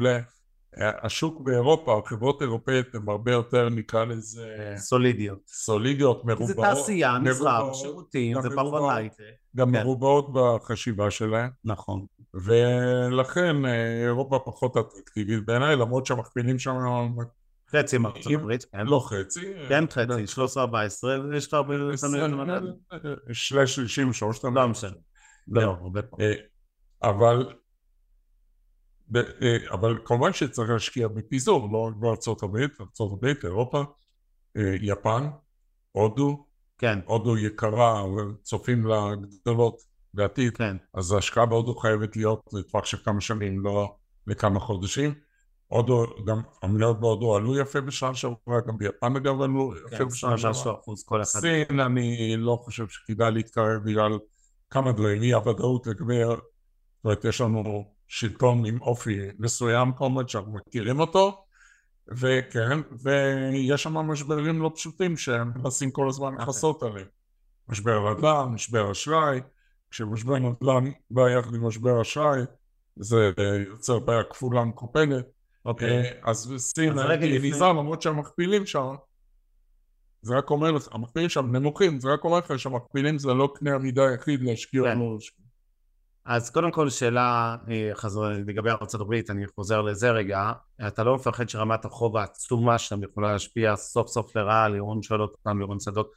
השוק באירופה, החברות אירופאיות הן הרבה יותר נקרא לזה... סולידיות. סולידיות, מרובעות. זה תעשייה, מזרח, שירותים, זה פרוונייט. גם מרובעות בחשיבה שלהן. נכון. ולכן אירופה פחות אטרקטיבית בעיניי, למרות שהמכפילים שם... חצי מארצות הברית. לא חצי. כן חצי, 13-14, יש הרבה... 33. לא משנה. לא, הרבה פעמים. אבל כמובן שצריך להשקיע בפיזור, לא רק בארצות הברית, אירופה, יפן, הודו, הודו יקרה, צופים לגדולות בעתיד, אז ההשקעה בהודו חייבת להיות לטווח של כמה שנים, לא לכמה חודשים. הודו, גם המניות בהודו עלו יפה בשעה שעברה, גם ביפן אגב עלו יפה בשעה שעברה. סין, אני לא חושב שכדאי להתקרב בגלל כמה דברים, היא הוודאות לגבי, זאת אומרת, יש לנו שלטון עם אופי מסוים כלומר שאנחנו מכירים אותו, וכן, ויש שם משברים לא פשוטים שהם מנסים כל הזמן לחסות עליהם. משבר נדל"ן, משבר אשראי, כשמשבר נדל"ן בא יחד עם משבר אשראי, זה יוצר בעיה כפולה מקופלת. אז סין, נזהר, למרות שהמכפילים שם, זה רק אומר, המכפילים שם נמוכים, זה רק אומר לך שהמכפילים זה לא קנה המידה היחיד להשקיע לנו. אז קודם כל שאלה לגבי ארצות הברית, אני חוזר לזה רגע, אתה לא מפחד שרמת החוב העצומה שאתם יכולה להשפיע סוף סוף לרעה, לירון שואל אותם, לירון שדות,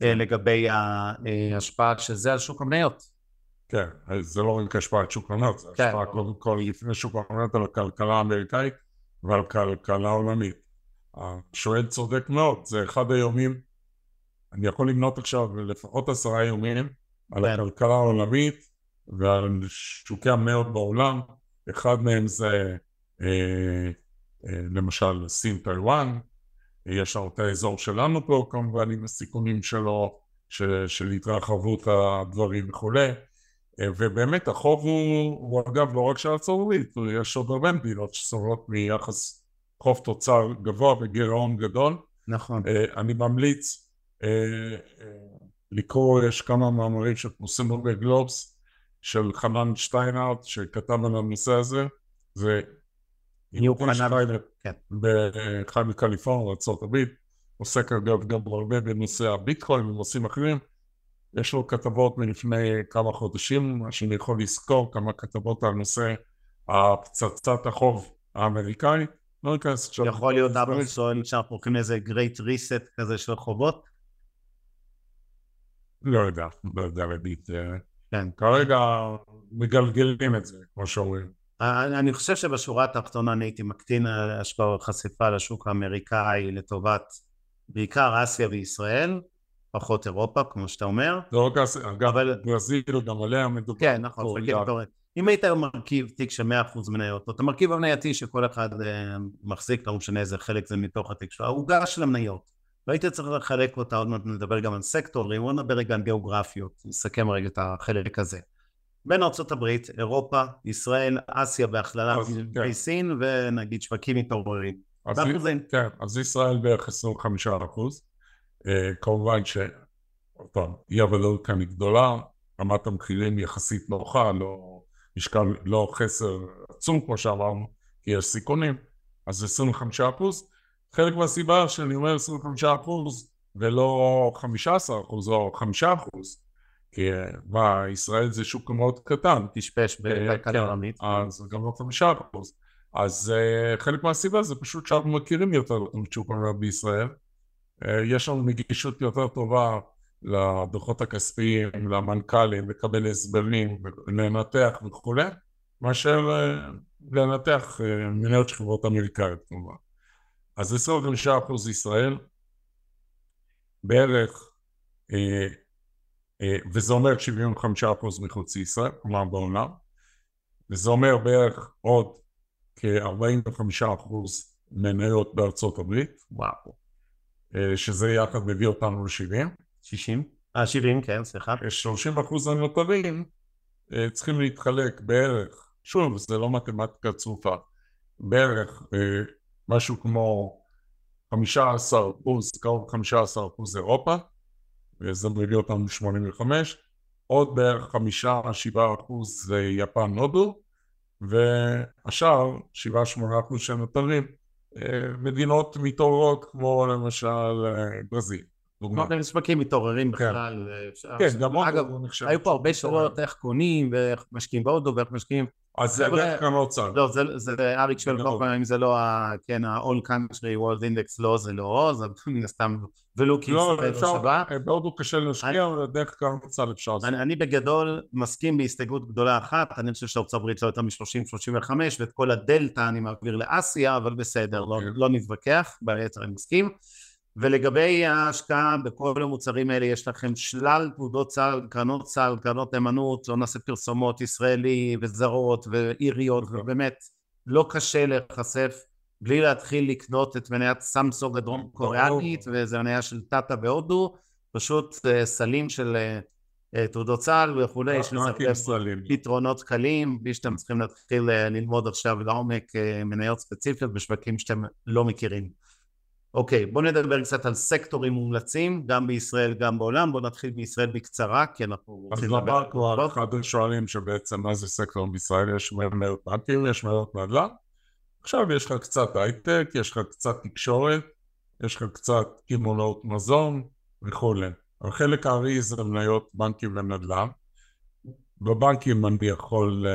לגבי ההשפעה שזה על שוק המניות? כן, זה לא רק השפעה על שוק המניות, זה השפעה קודם כל לפני שוק המניות על הכלכלה האמריקאית ועל הכלכלה העולמית. השואל צודק מאוד, זה אחד היומים, אני יכול למנות עכשיו לפחות 10 יומים על הכלכלה העולמית, ועל שוקי המניות בעולם, אחד מהם זה למשל סין-טיואן, יש את האזור שלנו פה כמובן עם הסיכונים שלו, של התרחבות הדברים וכולי, ובאמת החוב הוא אגב לא רק של הסורית, יש עוד הרבה מדינות שסורות מיחס חוב תוצר גבוה וגירעון גדול. נכון. אני ממליץ לקרוא, יש כמה מאמרים שפורסמו בגלובס של חנן שטיינרט שכתב על הנושא הזה, זה יוקן שטיינרט בחיים מקליפורניה, ארצות הברית, עוסק אגב גם הרבה בנושא הביטקוין ונושאים אחרים. יש לו כתבות מלפני כמה חודשים, שאני יכול לזכור כמה כתבות על נושא הפצצת החוב האמריקאי. לא נכנס שם. יכול להיות דאבל סואל שאנחנו הולכים לאיזה גרייט ריסט כזה של חובות? לא יודע, לא יודע להגיד. כרגע מגלגלים את זה, כמו שאומרים. אני חושב שבשורה התחתונה אני הייתי מקטין השקעות חשיפה לשוק האמריקאי לטובת בעיקר אסיה וישראל, פחות אירופה, כמו שאתה אומר. לא רק אסיה, אגב, ברזיל גם עליה מדובר. כן, נכון, פקטורית. אם היית מרכיב תיק של 100% מניות, אתה מרכיב המנייתי שכל אחד מחזיק, לא משנה איזה חלק זה מתוך התיק שלו, העוגה של המניות, והיית צריך לחלק אותה, עוד מעט נדבר גם על סקטורים, בוא נדבר רגע על גיאוגרפיות, נסכם רגע את החלק הזה. בין ארצות הברית, אירופה, ישראל, אסיה בהכללה, סין ונגיד שווקים מתעוררים. כן, אז ישראל בערך 25%, כמובן שאי הוודאות כאן היא גדולה, רמת המחירים יחסית נוחה, לא חסר עצום כמו שאמרנו, כי יש סיכונים, אז 25%. חלק מהסיבה שאני אומר 25% ולא 15% או 5%, כי ישראל זה שוק מאוד קטן. תשפש בכלכלה עולמית. אז גם לא 5%. אז חלק מהסיבה זה פשוט שאנחנו מכירים יותר את שוק העולם בישראל. יש לנו נגישות יותר טובה לדוחות הכספיים, למנכ"לים, לקבל הסברים, לנתח וכו', מאשר לנתח מניות של חברות אמריקאיות, כמובן. אז 25% ישראל, בערך, וזה אומר 75% מחוץ לישראל, כלומר בעולם, וזה אומר בערך עוד כ-45% מניות בארצות הברית, וואו. שזה יחד מביא אותנו ל-70. 70, כן, סליחה. 30% הנותרים צריכים להתחלק בערך, שוב, זה לא מתמטיקה צרופה, בערך משהו כמו 15%, קרוב 15% אירופה, וזה מביא אותנו 85, עוד בערך 5-7% זה יפן נודו, והשאר 7-8% שנותרים, מדינות מתעוררות כמו למשל ברזיל. דוגמא. שווקים מתעוררים בכלל. כן, גם אגב, היו פה הרבה שאלות איך קונים ואיך משקיעים בהודו ואיך משקיעים. אז זה דרך כלל אוצר. לא, זה אריק שואל כל פעמים, זה לא ה-all country world index, לא, זה לא, זה סתם ולוקיס. לא, בהודו קשה להשקיע, אבל דרך כלל אוצר אפשר. אני בגדול מסכים בהסתייגות גדולה אחת, אני חושב שארצות הברית לא יותר מ-30-35, ואת כל הדלטה אני מעביר לאסיה, אבל בסדר, לא נתווכח, בעצם אני מסכים. ולגבי ההשקעה בכל המוצרים האלה יש לכם שלל תעודות סל, קרנות סל, קרנות נאמנות, לא נעשה פרסומות ישראלי וזרות ועיריות, ובאמת לא קשה להיחשף בלי להתחיל לקנות את מניית סמסונג הדרום קוריאנית, וזה מניה של טאטה והודו, פשוט סלים של תעודות סל וכולי, יש לזה פתרונות קלים, בלי שאתם צריכים להתחיל ללמוד עכשיו לעומק מניות ספציפיות בשווקים שאתם לא מכירים. אוקיי, בואו נדבר קצת על סקטורים מומלצים, גם בישראל, גם בעולם. בואו נתחיל בישראל בקצרה, כי אנחנו רוצים לדבר. אז כבר אחד שואלים שבעצם מה זה סקטור בישראל, יש מניות בנקים, יש מניות נדל"ן. עכשיו יש לך קצת הייטק, יש לך קצת תקשורת, יש לך קצת קמעונאות מזון וכו'. החלק הארי זה מניות בנקים ונדל"ן. בבנקים אני יכול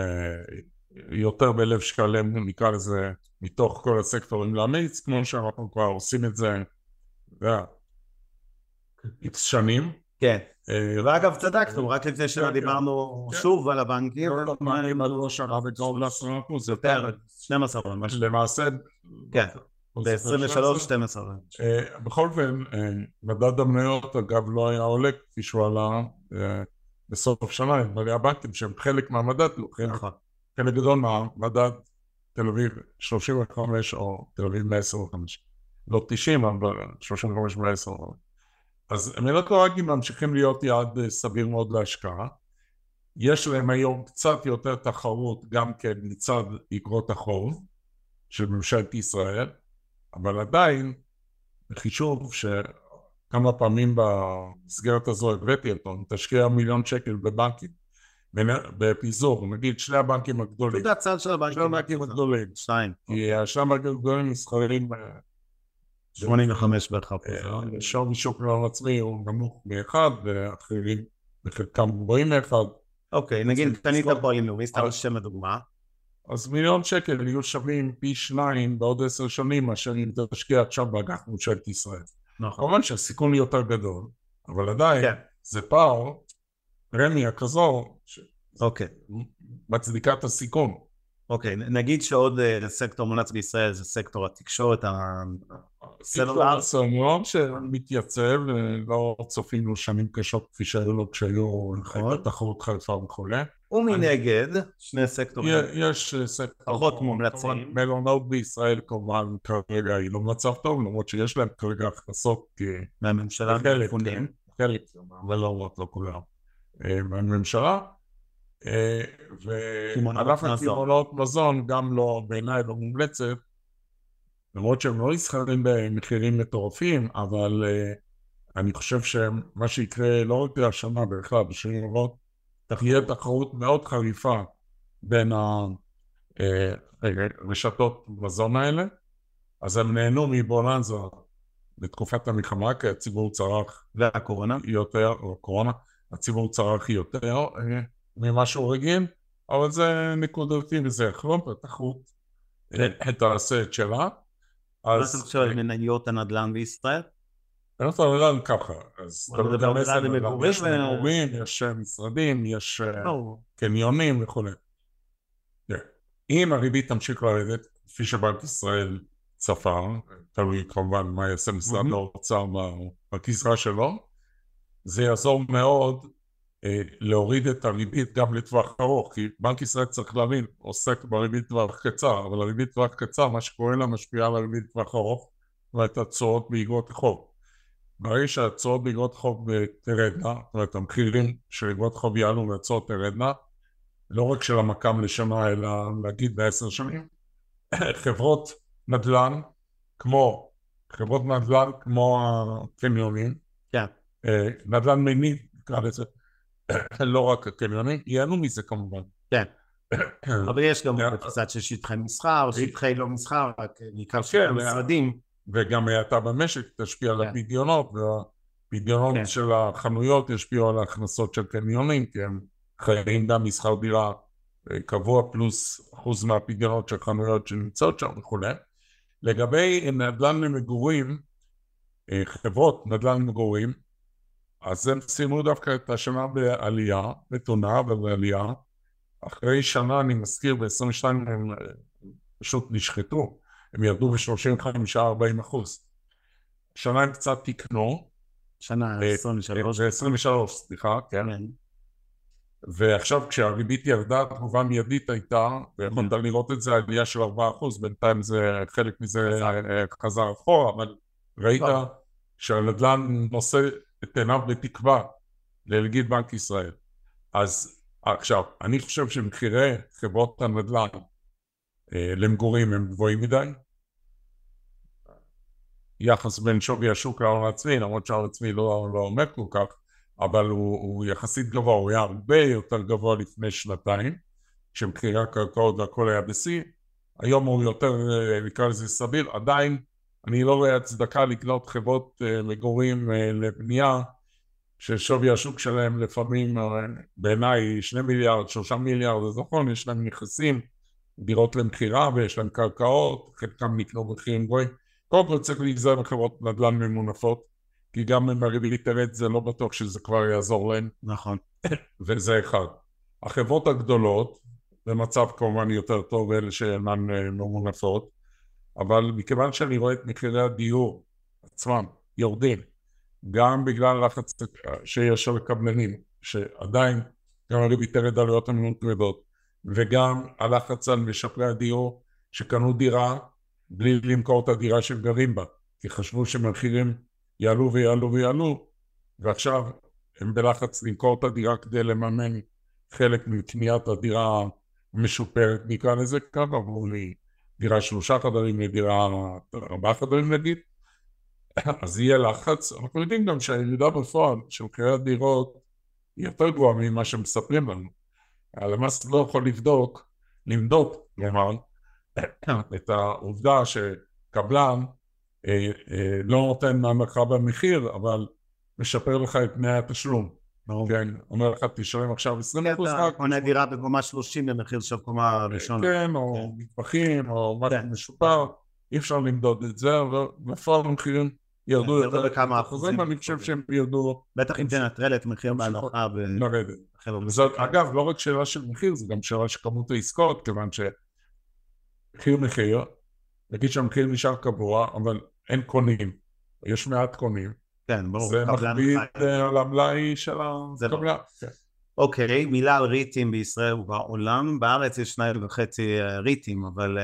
יותר ב1,000 שקלים, נקרא לזה, מתוך כל הסקטורים להמיץ, כמו שאנחנו כבר עושים את זה, X שנים. כן. ואגב, צדקנו, רק לפני שדיברנו שוב על הבנקים. לא, מעלים עלו שרה וגרוב ל-10%, יותר, 12%. למעשה... כן, ב-23-12%. בכל אופן, מדד המניות, אגב, לא היה עולה, כפי שהוא עלה בסוף שנה, אבל הבנקים שהם חלק מהמדד, נכון. חלק גדול מהמדד, תל אביב 35 או תל אביב 125, לא 90 אבל 35 ו-125, אז אמרת הרגים ממשיכים להיות יעד סביר מאוד להשקעה. יש להם היום קצת יותר תחרות גם כן מצד אגרות החוב של ממשלת ישראל, אבל עדיין בחישוב שכמה פעמים במסגרת הזו הבאתי אותו, תשקיע $1,000,000 בבנקים, בפיזור, נגיד שני הבנקים הגדולים. אתה יודע, צד של הבנקים הגדולים. כי השם הגדולים מסחרים 85 באחד. שווי שוקר עצמי הוא נמוך מאחד, והתחילים בחלקם גבוהים מאחד. אוקיי, נגיד קטנית הפועלים לאומי, סתם שם הדוגמה. אז $1,000,000 יהיו שווים פי 2 בעוד 10 שנים, מה שאני תשקיע עכשיו באג"ח ממשלת ישראל. נכון. כמובן שהסיכון היא יותר גדול, אבל עדיין זה פער, רמיה כזו, מצדיקה את הסיכון. אוקיי, נגיד שעוד סקטור מונץ בישראל זה סקטור התקשורת, הסלולר. סלולר שמתייצב, לא צופים לו שנים קשות כפי שהיו לו כשהיו תחרות חלפה וכולי. ומנגד, שני סקטורים. יש סקטורות מומלצים. מלונות בישראל כמובן כרגע היא לא מצב טוב, למרות שיש להם כרגע הכנסות מהממשלה. חלק, אבל לא כולם. מהממשלה. וענף הקמעונות מזון גם לא, בעיניי לא מומלצת, למרות שהם לא יסחרים במחירים מטורפים, אבל אני חושב שמה שיקרה לא רק השנה בכלל, בשנים הבאות, תהיה תחרות מאוד חריפה בין הרשתות מזון האלה, אז הם נהנו מבוננזה בתקופת המלחמה, כי הציבור צרך והקורונה יותר, או קורונה, הציבור צרך יותר ממשהו רגיל, אבל זה נקודתי וזה חלום, התחרות תעשה את שלה. אז אתה חושב על מניות הנדל"ן בישראל? מניות הנדל"ן ככה, אז אתה מדמס על מגורים, יש משרדים, יש קניונים וכו'. אם הריבית תמשיך לרדת, כפי שבנק ישראל צפה, תלוי כמובן מה יעשה משרד האוצר בגזרה שלו, זה יעזור מאוד להוריד את הריבית גם לטווח ארוך, כי בנק ישראל צריך להבין, עוסק בריבית טווח קצר, אבל הריבית טווח קצר, מה שקורה לה משפיעה על הריבית טווח ארוך, ואת הצורות באגרות חוב. ברגע שהצורות באגרות חוב תרדנה, זאת אומרת, המחירים של אגרות חוב יעלו והצורות תרדנה, לא רק של המקם לשנה, אלא להגיד ב10 שנים, חברות נדל"ן, כמו הקניונים, נדל"ן מיני, נקרא לזה, לא רק הקניונים, יענו מזה כמובן. כן, אבל יש גם בפסד של שטחי מסחר, שטחי לא מסחר, רק נקרא שטחי מסרדים. וגם הייתה במשק, תשפיע על הפדיונות, והפדיונות של החנויות ישפיעו על ההכנסות של קניונים, כי הם חייבים גם מסחר דירה קבוע, פלוס אחוז מהפדיונות של חנויות שנמצאות שם וכו'. לגבי נדל"ן למגורים, חברות נדל"ן למגורים, אז הם סיימו דווקא את השנה בעלייה, בתונה ובעלייה. אחרי שנה, אני מזכיר, ב-22 הם פשוט נשחטו. הם ירדו ב-35-40%. שנה הם קצת תקנו. שנה, 23. ב-23, סליחה, כן. ועכשיו כשהריבית ירדה, תגובה מיידית הייתה, ויכולת לראות את זה, העלייה של 4%. בינתיים זה, חלק מזה חזר אחורה, אבל ראית שהנדל"ן נושא את עיניו בתקווה לנגיד בנק ישראל. אז עכשיו, אני חושב שמחירי חברות הנדל"ן למגורים הם גבוהים מדי. יחס בין שווי השוק להון עצמי, למרות שההון עצמי לא עומד כל כך, אבל הוא יחסית גבוה, הוא היה הרבה יותר גבוה לפני שנתיים, כשמחירי הקרקעות והכל היה בשיא. היום הוא יותר, נקרא לזה סביר, עדיין, אני לא רואה הצדקה לקנות חברות מגורים לבנייה ששווי השוק שלהם לפעמים בעיניי 2 מיליארד, 3 מיליארד, אז נכון, יש להם נכסים, דירות למכירה ויש להם קרקעות, חלקם נקנו במחירים גבוהים. קודם כל צריך להיזהר בחברות נדל"ן ממונפות, כי גם אם הריבית תרד זה לא בטוח שזה כבר יעזור להם. נכון. וזה אחד. החברות הגדולות, במצב כמובן יותר טוב, אלה שאינן ממונפות, אבל מכיוון שאני רואה את מחירי הדיור עצמם יורדים, גם בגלל לחץ שיש על הקבלנים, שעדיין גם הריבית תרד, עלויות המימון כבדות, וגם הלחץ על משפרי הדיור שקנו דירה בלי למכור את הדירה שהם גרים בה, כי חשבו שמחירים יעלו ויעלו ויעלו, ועכשיו הם בלחץ למכור את הדירה כדי לממן חלק מקניית הדירה משופרת, נקרא לזה קו, עבור לי דירה 3 חדרים לדירה 4 חדרים נגיד, אז יהיה לחץ. אנחנו יודעים גם שהירידה בפועל של קניית דירות היא יותר גבוהה ממה שמספרים לנו. הלמ"ס לא יכול למדוד את העובדה שקבלן לא נותן מהמרחב במחיר, אבל משפר לך את תנאי התשלום. כן, אומר לך, תשלם עכשיו 20%. אתה קונה דירה בקומה 30 למחיר של קומה ראשונה. כן, או מטבחים, או משהו משופר. אי אפשר למדוד את זה, אבל בפועל המחירים ירדו יותר. בכמה אחוזים? אני חושב שהם ירדו. בטח אם תנטרל את מחיר בהנחה. נרדת. אגב, לא רק שאלה של מחיר, זה גם שאלה של כמות העסקאות, כיוון שמחיר, נגיד שהמחיר נשאר קבוע, אבל אין קונים, יש מעט קונים. כן, ברור. זה מכביד על המלאי של הקבלן. אוקיי, מילה על ריטים בישראל ובעולם. בארץ יש 2.5 ריטים, אבל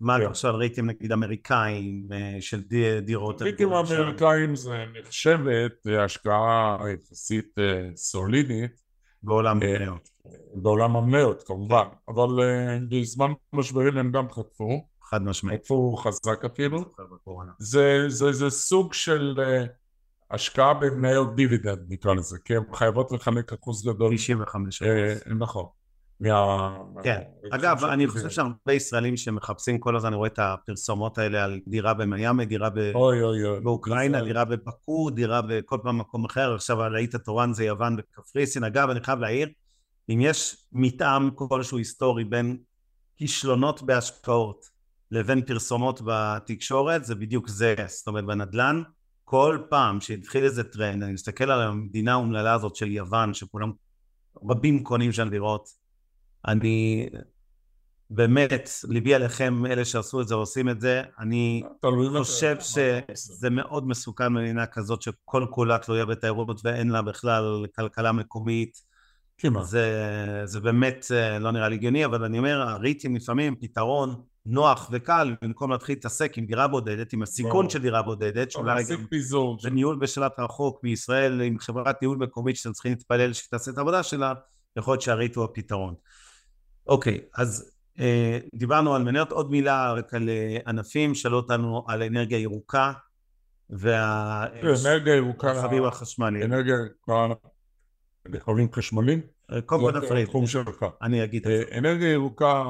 מה עכשיו ריטים נגיד אמריקאים של דירות? ריטים אמריקאים זה נחשבת השקעה יחסית סולידית. בעולם המניות. בעולם המניות, כמובן. אבל בזמן משברים הם גם חטפו. חד משמעית. איפה חזק אפילו? זה סוג של השקעה במניות דיבידנד, נקרא לזה, כי הן חייבות לחלק אחוז גדול. 95%. נכון. כן. אגב, אני חושב שהרבה ישראלים שמחפשים כל הזמן, אני רואה את הפרסומות האלה על דירה במיאמי, דירה באוקראינה, דירה בבקו, דירה בכל פעם מקום אחר, עכשיו על האי תורן זה יוון וקפריסין. אגב, אני חייב להעיר, אם יש מתאם כלשהו היסטורי בין כישלונות בהשקעות, לבין פרסומות בתקשורת, זה בדיוק זה. זאת אומרת, בנדלן, כל פעם שהתחיל איזה טרנד, אני מסתכל על המדינה האומללה הזאת של יוון, שכולם רבים קונים שם דירות. אני באמת, ליבי עליכם, אלה שעשו את זה, עושים את זה. אני חושב שזה מאוד מסוכן במדינה כזאת, שכל כולה תלויה בתיירות ואין לה בכלל כלכלה מקומית. זה באמת לא נראה לי הגיוני, אבל אני אומר, הריטים לפעמים פתרון נוח וקל, במקום להתחיל להתעסק עם דירה בודדת, עם הסיכון של דירה בודדת, שאולי גם בניהול בשלט רחוק בישראל, עם חברת ניהול מקומית שאתם צריכים להתפלל שתעשה את העבודה שלה, יכול להיות שהריט הוא הפתרון. אוקיי, אז דיברנו על מניות, עוד מילה רק על ענפים, שאלו אותנו על אנרגיה ירוקה, אנרגיה ירוקה, רכבים החשמליים. אנרגיה ירוקה, רכבים חשמליים? קודם נפריד, אני אגיד את זה. אנרגיה ירוקה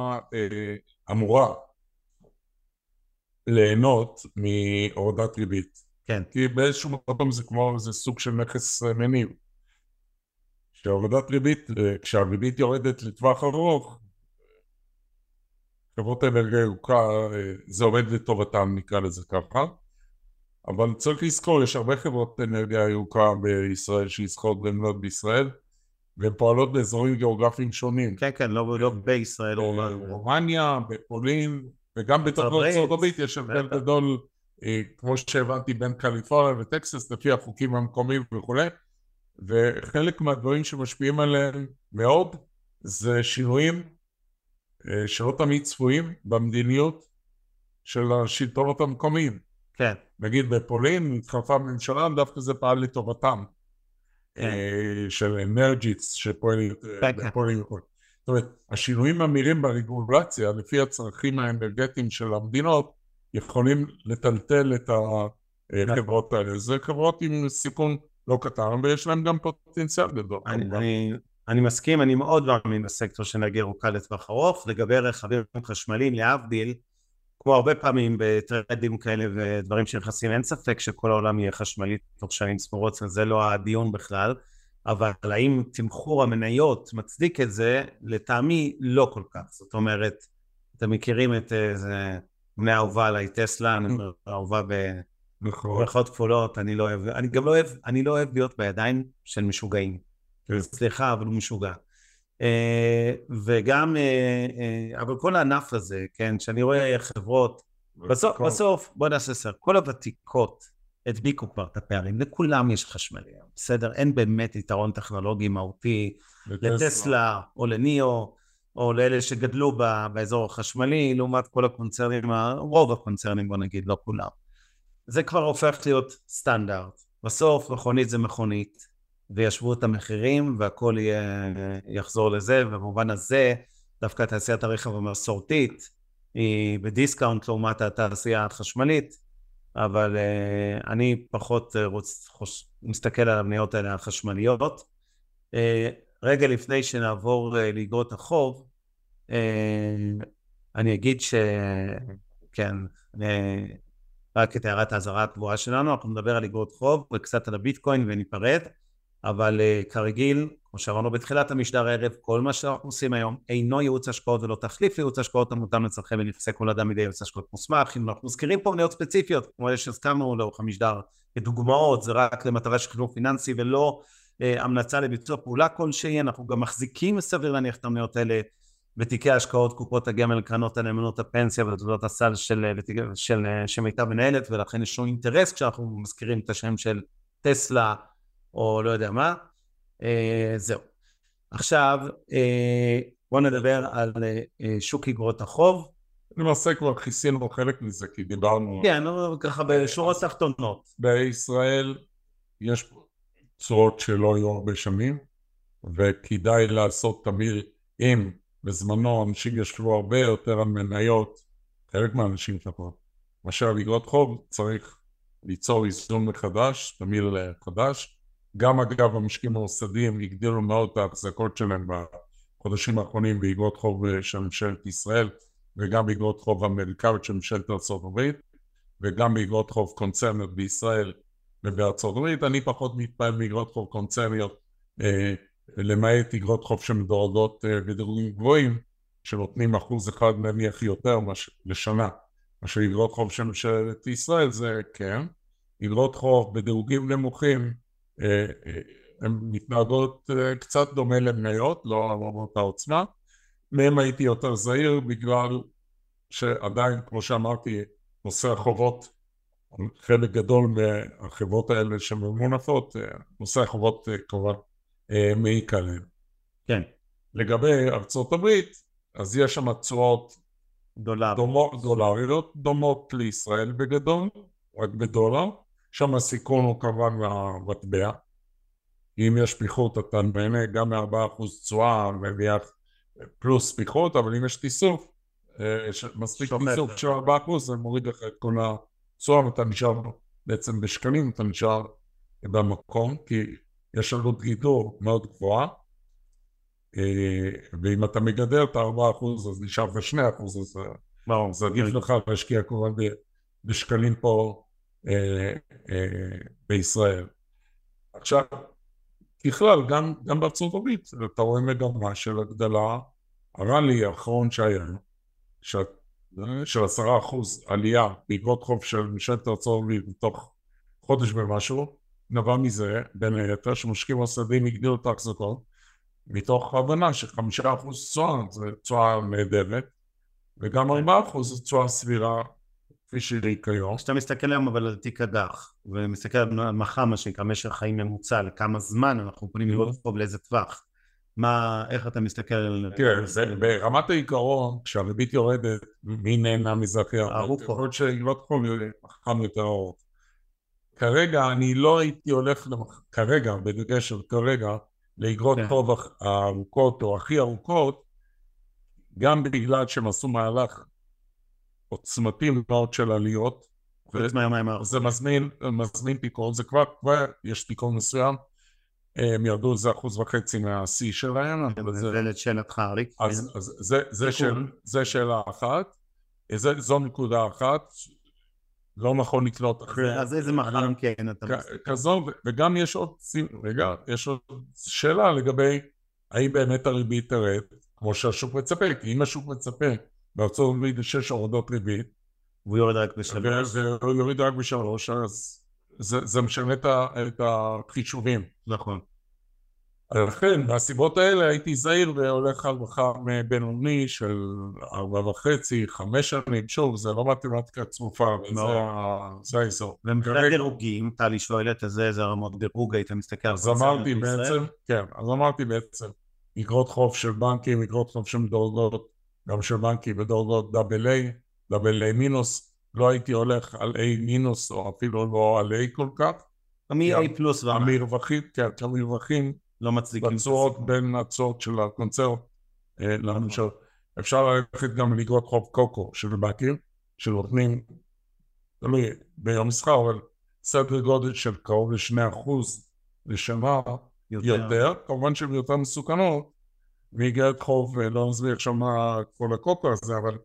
אמורה ליהנות מהורדת ריבית. כן. כי באיזשהו מקום זה כמו איזה סוג של נכס מניב. שהורדת ריבית, כשהריבית יורדת לטווח ארוך, חברות האנרגיה ירוקה, זה עובד לטובתם, נקרא לזה ככה. אבל צריך לזכור, יש הרבה חברות אנרגיה ירוקה בישראל שעסקות במנות בישראל, והן פועלות באזורים גיאוגרפיים שונים. כן, כן, לא בישראל. ברומניה, בפולין, וגם בתחנות ארצות הברית יש הבדל גדול, כמו שהבנתי, בין קליפורניה וטקסס, לפי החוקים המקומיים וכו'. וחלק מהדברים שמשפיעים עליהם מאוד, זה שינויים שלא תמיד צפויים במדיניות של השלטונות המקומיים. כן. נגיד בפולין, התחלפה ממשלה, דווקא זה פעל לטובתם. של אנרג'יץ שפועלים בפולין. זאת אומרת, השינויים המהירים ברגולציה, לפי הצרכים האנרגטיים של המדינות, יכולים לטלטל את החברות האלה. זה חברות עם סיכון לא קטן, ויש להם גם פוטנציאל גדול. אני מסכים, אני מאוד מאמין בסקטור של אנרגיה ירוקה לטווח ארוך, לגבי רכבים חשמליים, להבדיל, כמו הרבה פעמים בטרנדים כאלה ודברים שנכנסים, אין ספק שכל העולם יהיה חשמלי תוך שנים ספורות, זה לא הדיון בכלל, אבל האם תמחור המניות מצדיק את זה, לטעמי לא כל כך. זאת אומרת, אתם מכירים את מני האהובה עליי, טסלה, האהובה ברכות כפולות, אני לא אוהב להיות בידיים של משוגעים. סליחה, אבל הוא משוגע. וגם, אבל כל הענף הזה, כן, שאני רואה חברות, בסוף, בוא נעשה סר, כל הוותיקות הדביקו כבר את הפערים, לכולם יש חשמליים, בסדר? אין באמת יתרון טכנולוגי מהותי לטסלה או לניאו, או לאלה שגדלו באזור החשמלי, לעומת כל הקונצרנים, רוב הקונצרנים, בוא נגיד, לא כולם. זה כבר הופך להיות סטנדרט. בסוף מכונית זה מכונית, וישבו את המחירים, והכל יחזור לזה, ובמובן הזה, דווקא תעשיית הרכב המסורתית, היא בדיסקאונט לעומת התעשייה החשמלית, אבל אני פחות מסתכל על המניות האלה החשמליות. רגע לפני שנעבור לאגרות החוב, אני אגיד שכן, רק את הערת האזהרה הקבועה שלנו, אנחנו נדבר על אגרות חוב וקצת על הביטקוין וניפרד, אבל כרגיל, כמו שאמרנו בתחילת המשדר הערב, כל מה שאנחנו עושים היום אינו ייעוץ השקעות ולא תחליף לייעוץ השקעות המותאם לצרכי בנכסי כל אדם מדי ייעוץ השקעות מוסמך. אם אנחנו מזכירים פה מניות ספציפיות, כמו אלה שהזכרנו לאורך המשדר כדוגמאות, זה רק למטרה של חינוך פיננסי ולא המלצה לביצוע פעולה כלשהי. אנחנו גם מחזיקים סביר להניח את המניות האלה בתיקי ההשקעות, קופות הגמל, קרנות הנאמנות, הפנסיה ותעודות הסל של מיטב מנהלת, ולכן יש לנו אינטרס כשאנחנו מזכירים את השם של טסלה או לא יודע מה. זהו. עכשיו בואו נדבר על שוק אגרות החוב. למעשה כבר כיסינו חלק מזה, כי דיברנו... כן, ככה בשורות תחתונות. בישראל יש צורות שלא יהיו הרבה שנים, וכדאי לעשות תמיר עם בזמנו אנשים ישבו הרבה יותר על מניות, חלק מהאנשים כבר. למשל, אגרות חוב צריך ליצור איזון מחדש, תמיר לחדש, גם אגב המשקיעים המוסדיים הגדילו מאוד את ההחזקות שלהם בחודשים האחרונים באגרות חוב של ממשלת ישראל, וגם באגרות חוב אמריקאיות של ממשלת ארצות הברית, וגם באגרות חוב קונצרניות בישראל ובארצות הברית. אני פחות מתפעל מאגרות חוב קונצרניות, למעט אגרות חוב שמדורגות בדירוגים גבוהים, שנותנים 1% נניח יותר לשנה. מה שאגרות חוב של ממשלת ישראל זה כן, אגרות חוב בדירוגים נמוכים, הן מתנהגות קצת דומה למניות, לא עברות העוצמה. מהם הייתי יותר זהיר בגלל שעדיין, כמו שאמרתי, נושא החובות, חלק גדול מהחברות האלה שממונפות, נושא החובות כבר מעיק עליהן. כן. לגבי ארצות הברית, אז יש שם תשואות דולריות דומות לישראל בגדול, רק בדולר. שם הסיכון הוא כמובן מהמטבע. אם יש פיחות, אתה נהנה גם מ-4% תשואה, מביח פלוס פיחות, אבל אם יש תיסוף, מספיק תיסוף של 4%, זה מוריד לך את כל התשואה, ואתה נשאר בעצם בשקלים, אתה נשאר במקום, כי יש עלות גידור מאוד גבוהה, ואם אתה מגדר את 4%, אז נשאר ב2%, אז זה עדיף לך להשקיע כמובן בשקלים פה, בישראל. עכשיו, ככלל, גם בארצות הברית, אתה רואה מגמה של הגדלה, הרלי האחרון שהיה, של 10% עלייה בעקבות חוב של ממשלת ארצות הברית בתוך חודש ומשהו, נבע מזה, בין היתר, שמשקיעים מוסדיים הגדילו את ההחזקות, מתוך הבנה ש5% תשואה, זה תשואה נהדרת, וגם 4% זה תשואה סבירה, כפי שהיא כיום. כשאתה מסתכל היום אבל על תיק הדח, ומסתכל על מח"מ, מה שנקרא משך חיים ממוצע, לכמה זמן אנחנו יכולים לראות פה ולאיזה טווח. איך אתה מסתכל על... תראה, ברמת העיקרון, כשהריבית יורדת, מי נהנה מזה הכי הרבה? ארוכות שאגרות חוב מח"מ יותר ארוך. כרגע אני לא הייתי הולך, כרגע, בדגש על כרגע, לאגרות חוב הארוכות או הכי ארוכות, גם בגלל שהם עשו מהלך עוצמתיים מאוד של עליות, זה מזמין פיקון, זה כבר יש פיקון מסוים, הם ירדו איזה 1.5% מה-C שלהם. זה לשאלתך, אריק. אז זה שאלה אחת, זו נקודה אחת, לא נכון לקנות אחרי. אז איזה מחרם כן אתה מסתכל. כזו, וגם יש עוד, רגע, יש עוד שאלה לגבי, האם באמת הריבית תרד, כמו שהשוק מצפה, כי אם השוק מצפה, בארצות הברית יש 6 הורדות ריבית. והוא יורד רק ב3. והוא יורד רק ב3, אז זה משנה את החישובים. נכון. לכן, מהסיבות האלה הייתי זהיר והולך על מח"מ בינוני של 4.5, 5 שנים. שוב, זה לא מתמטיקה צרופה, זה האזור. ומבחינת דירוגים, טלי שואלת איזה רמות דירוג היית מסתכל. אז אמרתי בעצם, כן, אגרות חוב של בנקים, אגרות חוב של מדורגות, גם של בנקים בדורגות AA מינוס, לא הייתי הולך על A מינוס או אפילו לא על A כל כך, A פלוס ואמר. המרווחים, כי המרווחים לא מצליקים. בצורות בין הצורות של הקונצרט לממשל. אפשר ללכת גם לגרות חוב קוקו של בקיר, של נותנים, תלוי ביום מסחר, אבל סדר גודל של קרוב ל2% לשנה יותר, כמובן שהן יותר מסוכנות, מאיגרת חוב, לא מסביר עכשיו מה כל הקוקו הזה, אבל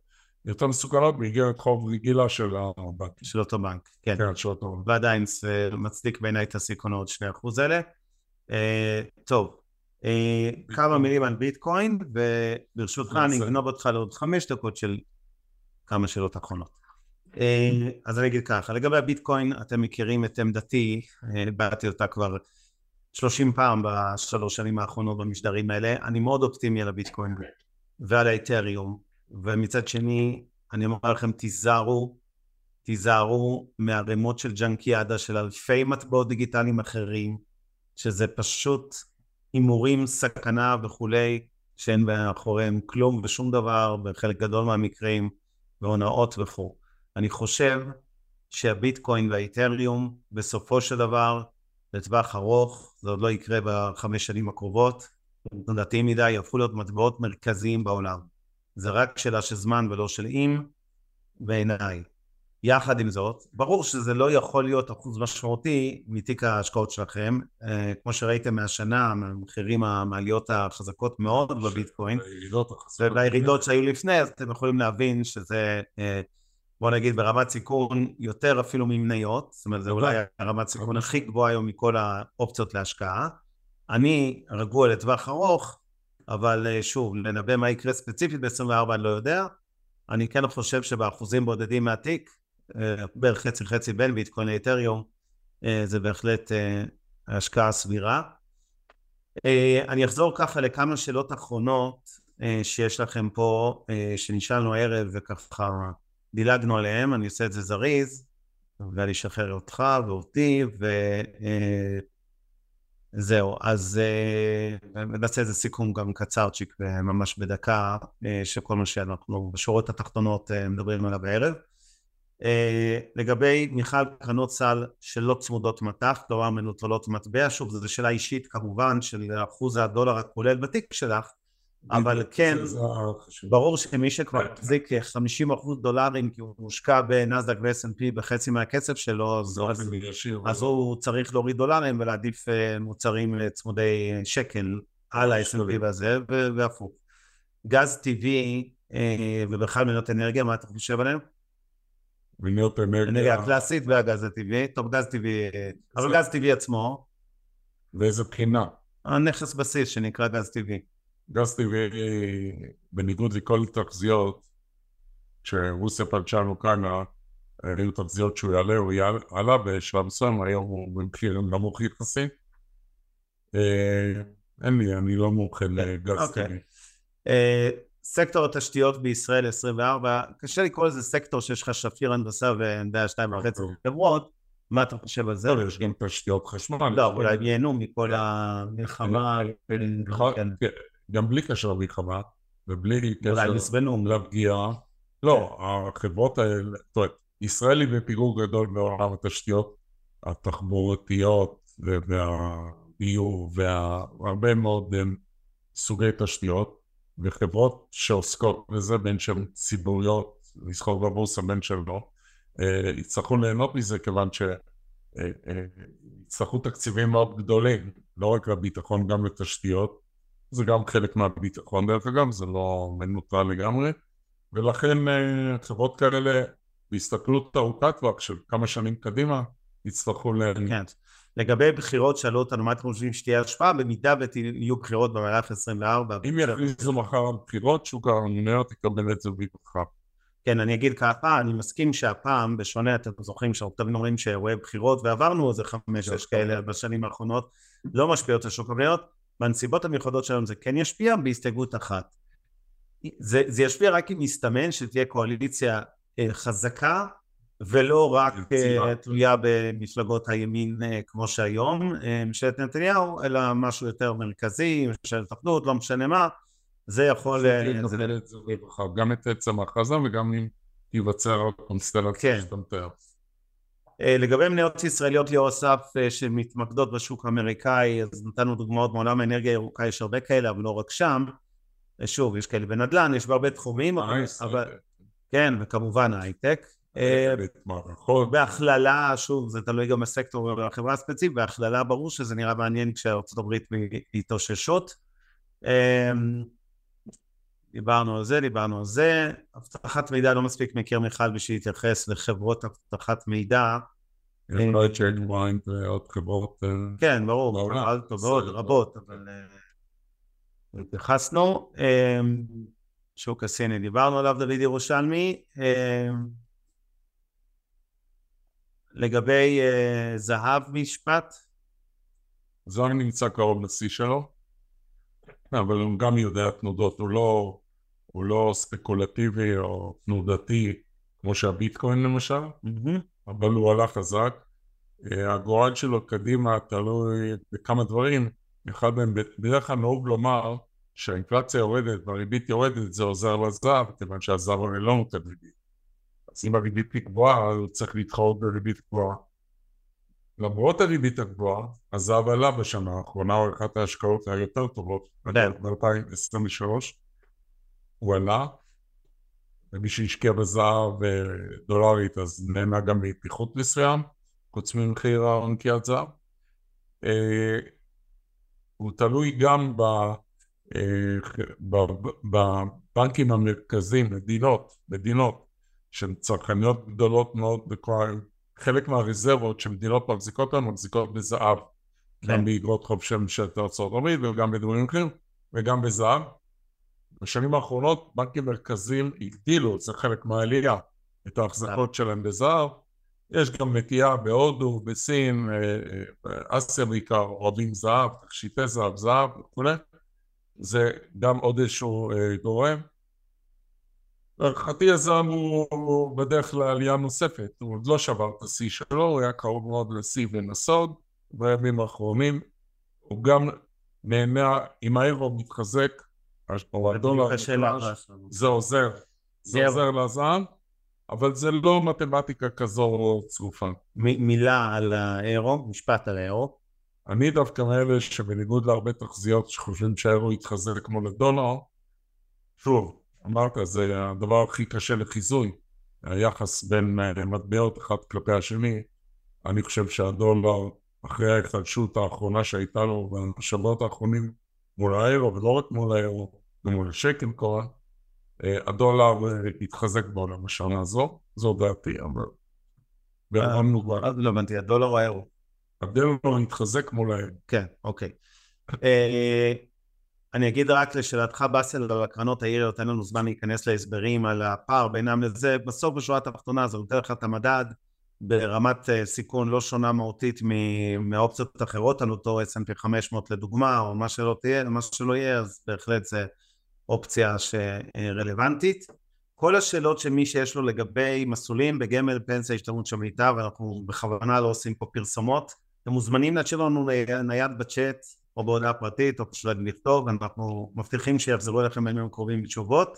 יותר מסוכנות מאיגרת חוב רגילה של הבנק. של אותו בנק, כן. כן, של אותו בנק. ועדיין זה מצדיק בעיניי את הסיכונות 2% האלה. טוב, כמה מילים על ביטקוין, וברשותך אני אגנוב אותך לעוד 5 דקות של כמה שאלות אחרונות. אז אני אגיד ככה, לגבי הביטקוין אתם מכירים את עמדתי, הבאתי אותה כבר 30 פעם ב3 שנים האחרונות במשדרים האלה. אני מאוד אופטימי על הביטקוין ועל האתריום, ומצד שני אני אומר לכם תיזהרו מהרמות של ג'נקיאדה של אלפי מטבעות דיגיטליים אחרים, שזה פשוט הימורים, סכנה וכולי, שאין מאחוריהם כלום ושום דבר בחלק גדול מהמקרים, והונאות וכו'. אני חושב שהביטקוין והאתריום בסופו של דבר לטווח ארוך, זה עוד לא יקרה ב5 שנים הקרובות, נדעתי מדי, יהפכו להיות מטבעות מרכזיים בעולם. זה רק שאלה של זמן ולא של אם, בעיניי. יחד עם זאת, ברור שזה לא יכול להיות אחוז משמעותי מתיק ההשקעות שלכם, כמו שראיתם מהשנה, המחירים המעליות החזקות מאוד בביטקוין, והירידות שהיו לפני, אז אתם יכולים להבין שזה, בוא נגיד, ברמת סיכון יותר אפילו ממניות, זאת אומרת, זה אולי הרמת סיכון הכי גבוה היום מכל האופציות להשקעה. אני רגוע לטווח ארוך, אבל שוב, לנבא מה יקרה ספציפית ב-24 אני לא יודע, אני כן חושב שבאחוזים בודדים מהתיק, בערך 50-50 בין ביטקוין לאתריום, זה בהחלט השקעה סבירה. אני אחזור ככה לכמה שאלות אחרונות שיש לכם פה, שנשאלנו הערב וככה דילגנו עליהם, אני עושה את זה זריז, ואני אשחרר אותך ואותי, וזהו. אז נעשה איזה סיכום גם קצרצ'יק, ממש בדקה, שכל מה שאנחנו בשורות התחתונות מדברים עליו הערב. לגבי מיכל, קרנות סל שלא צמודות מטח, כלומר מנוטרלות מטבע, שוב, זו שאלה אישית כמובן של אחוז הדולר הכולל בתיק שלך, אבל כן, ברור שמי שכבר מחזיק 50% דולרים, כי הוא מושקע בנסדק ו-S&P בחצי מהכסף שלו, אז הוא צריך להוריד דולרים ולהעדיף מוצרים צמודי שקל על ה-S&P בזה, והפוך. גז טבעי ובכלל מניות אנרגיה, מה אתה חושב עליהם? מניות אנרגיה הקלאסית והגז הטבעי, טוב, גז טבעי, אבל גז טבעי עצמו. ואיזה בחינה? הנכס בסיס שנקרא גז טבעי. גז טבעי, בניגוד לכל תחזיות, כשרוסיה פלצ'ה נוקנה, היו תחזיות שהוא יעלה, הוא עלה בשלמסון, היום הוא במחיר נמוך יחסי. אין לי, אני לא מומחה לגז טבעי. סקטור התשתיות בישראל 24, קשה לקרוא לזה סקטור שיש לך שפיר הנדסה והנדסה 2.5 חברות, מה אתה חושב על זה? יש גם תשתיות חשמל. לא, אולי ייהנו מכל המלחמה. גם בלי קשר למלחמה, ובלי קשר לפגיעה. לא, החברות האלה, טוב, ישראל היא בפיגור גדול בעולם התשתיות, התחבורתיות, והביוב, והרבה מאוד סוגי תשתיות, וחברות שעוסקות בזה בין שהן ציבוריות, לסחור בבורסה בין שהן לא, יצטרכו ליהנות מזה כיוון שיצטרכו תקציבים מאוד גדולים, לא רק לביטחון, גם לתשתיות, זה גם חלק מהביטחון, דרך אגב, זה לא מנוטרל לגמרי, ולכן חברות כאלה, בהסתכלות ארוכת טווח של כמה שנים קדימה, יצטרכו כן. לגבי בחירות, שאלו אותנו מה אתם חושבים שתהיה השפעה, במידה ויהיו בחירות במהלך 24. אם יכריזו מחר על בחירות, שוק המניות יקבל את זה בבחירה. כן, אני אגיד ככה, אני מסכים שהפעם, בשונה, אתם זוכרים שאתם אומרים שאירועי בחירות, ועברנו איזה 5-6 כאלה בשנים האחרונות, לא משפיעות לשוק המניות, בנסיבות המיוחדות שלנו זה כן ישפיע בהסתייגות אחת. זה ישפיע רק אם יסתמן שתהיה קואליציה חזקה, ולא רק תלויה במפלגות הימין כמו שהיום, ממשלת נתניהו, אלא משהו יותר מרכזי, ממשלת אחדות, לא משנה מה, זה יכול... גם את עצם ההכרזה וגם אם ייווצר הקונסטלציה שתמתאר. לגבי מניות ישראליות ליאור אסף שמתמקדות בשוק האמריקאי, אז נתנו דוגמאות מעולם האנרגיה הירוקה, יש הרבה כאלה, אבל לא רק שם. שוב, יש כאלה בנדל"ן, יש בהרבה תחומים, אבל... כן, וכמובן ההייטק. בהכללה, שוב, זה תלוי גם בסקטור ובחברה הספציפית, בהכללה ברור שזה נראה מעניין כשארצות הברית מתאוששות. דיברנו על זה. הבטחת מידע לא מספיק מכיר מיכל בשביל להתייחס לחברות הבטחת מידע. יש לא את שיינוויין ועוד חברות. כן, ברור, ועוד רבות, אבל... התייחסנו. שוק הסיני, דיברנו עליו דוד ירושלמי. לגבי זהב משפט? זהב נמצא קרוב לשיא שלו, אבל הוא גם יודע תנודות, הוא לא ספקולטיבי או תנודתי כמו שהביטקוין למשל, אבל הוא הלך חזק. הגורל שלו קדימה תלוי בכמה דברים, אחד מהם בדרך כלל נהוג לומר שהאינפלציה יורדת והריבית יורדת, זה עוזר לזהב, כיוון שהזהב לא נותן ריבית. אז אם הריבית גבוהה, הוא צריך להתחרות בריבית גבוהה. למרות הריבית הגבוהה, הזהב עלה בשנה האחרונה, או אחת ההשקעות היותר טובות, ב-2023, הוא עלה, ומי שהשקיע בזהב דולרית, אז נהנה גם מפיחות מסוים, חוץ ממחיר אנקיית זהב. הוא תלוי גם בבנקים המרכזיים, מדינות שהן צרכניות גדולות מאוד, חלק מהרזרבות שמדינות מחזיקות להן מחזיקות בזהב, גם באגרות חוב של ארצות הברית וגם בדברים אחרים וגם בזהב. בשנים האחרונות בנקים מרכזיים הגדילו, זה חלק מהעלייה, את ההחזקות שלהם בזהב. יש גם נטייה בהודו, בסין, באסיה בעיקר, אוהבים זהב, תכשיטי זהב, וכו'. זה גם עוד איזשהו גורם. להערכתי הזהב הוא בדרך לעלייה נוספת, הוא עוד לא שבר את השיא שלו, הוא היה קרוב מאוד לשיא ונסוד, בימים האחרונים הוא גם נהנה, אם האירו מתחזק, זה עוזר, זה עוזר לזהב, אבל זה לא מתמטיקה כזו או צרופה. מילה על האירו, משפט על האירו. אני דווקא מאלה שבניגוד להרבה תחזיות שחושבים שהאירו יתחזק כמו לדולר, שוב, אמרת, זה הדבר הכי קשה לחיזוי, היחס בין מטבעות אחד כלפי השני. אני חושב שהדולר, אחרי ההתחדשות האחרונה שהייתה לו, והשבועות האחרונים מול האירו, ולא רק מול האירו, ומול השקל קורה, הדולר התחזק בעולם השנה הזו, זו דעתי, אבל... ואמרנו כבר... אז לא הבנתי, הדולר או האירו? הדולר התחזק מול האירו. כן, אוקיי. אני אגיד רק לשאלתך בסל על הקרנות העיריות, אין לנו זמן להיכנס להסברים על הפער בינם לזה, בסוף בשורה התחתונה זה נותן לך את המדד ברמת סיכון לא שונה מהותית מאופציות אחרות, על אותו S&P 500 לדוגמה, או מה שלא תהיה, מה שלא יהיה, אז בהחלט זה אופציה שרלוונטית. כל השאלות שמי שיש לו לגבי מסלולים בגמל פנסיה השתלמות שמיטה, ואנחנו בכוונה לא עושים פה פרסומות, אתם מוזמנים להשאיר לנו נייד בצ'אט, או בהודעה פרטית, או פשוט לכתוב, אנחנו מבטיחים שיחזרו אליכם בימים הקרובים בתשובות.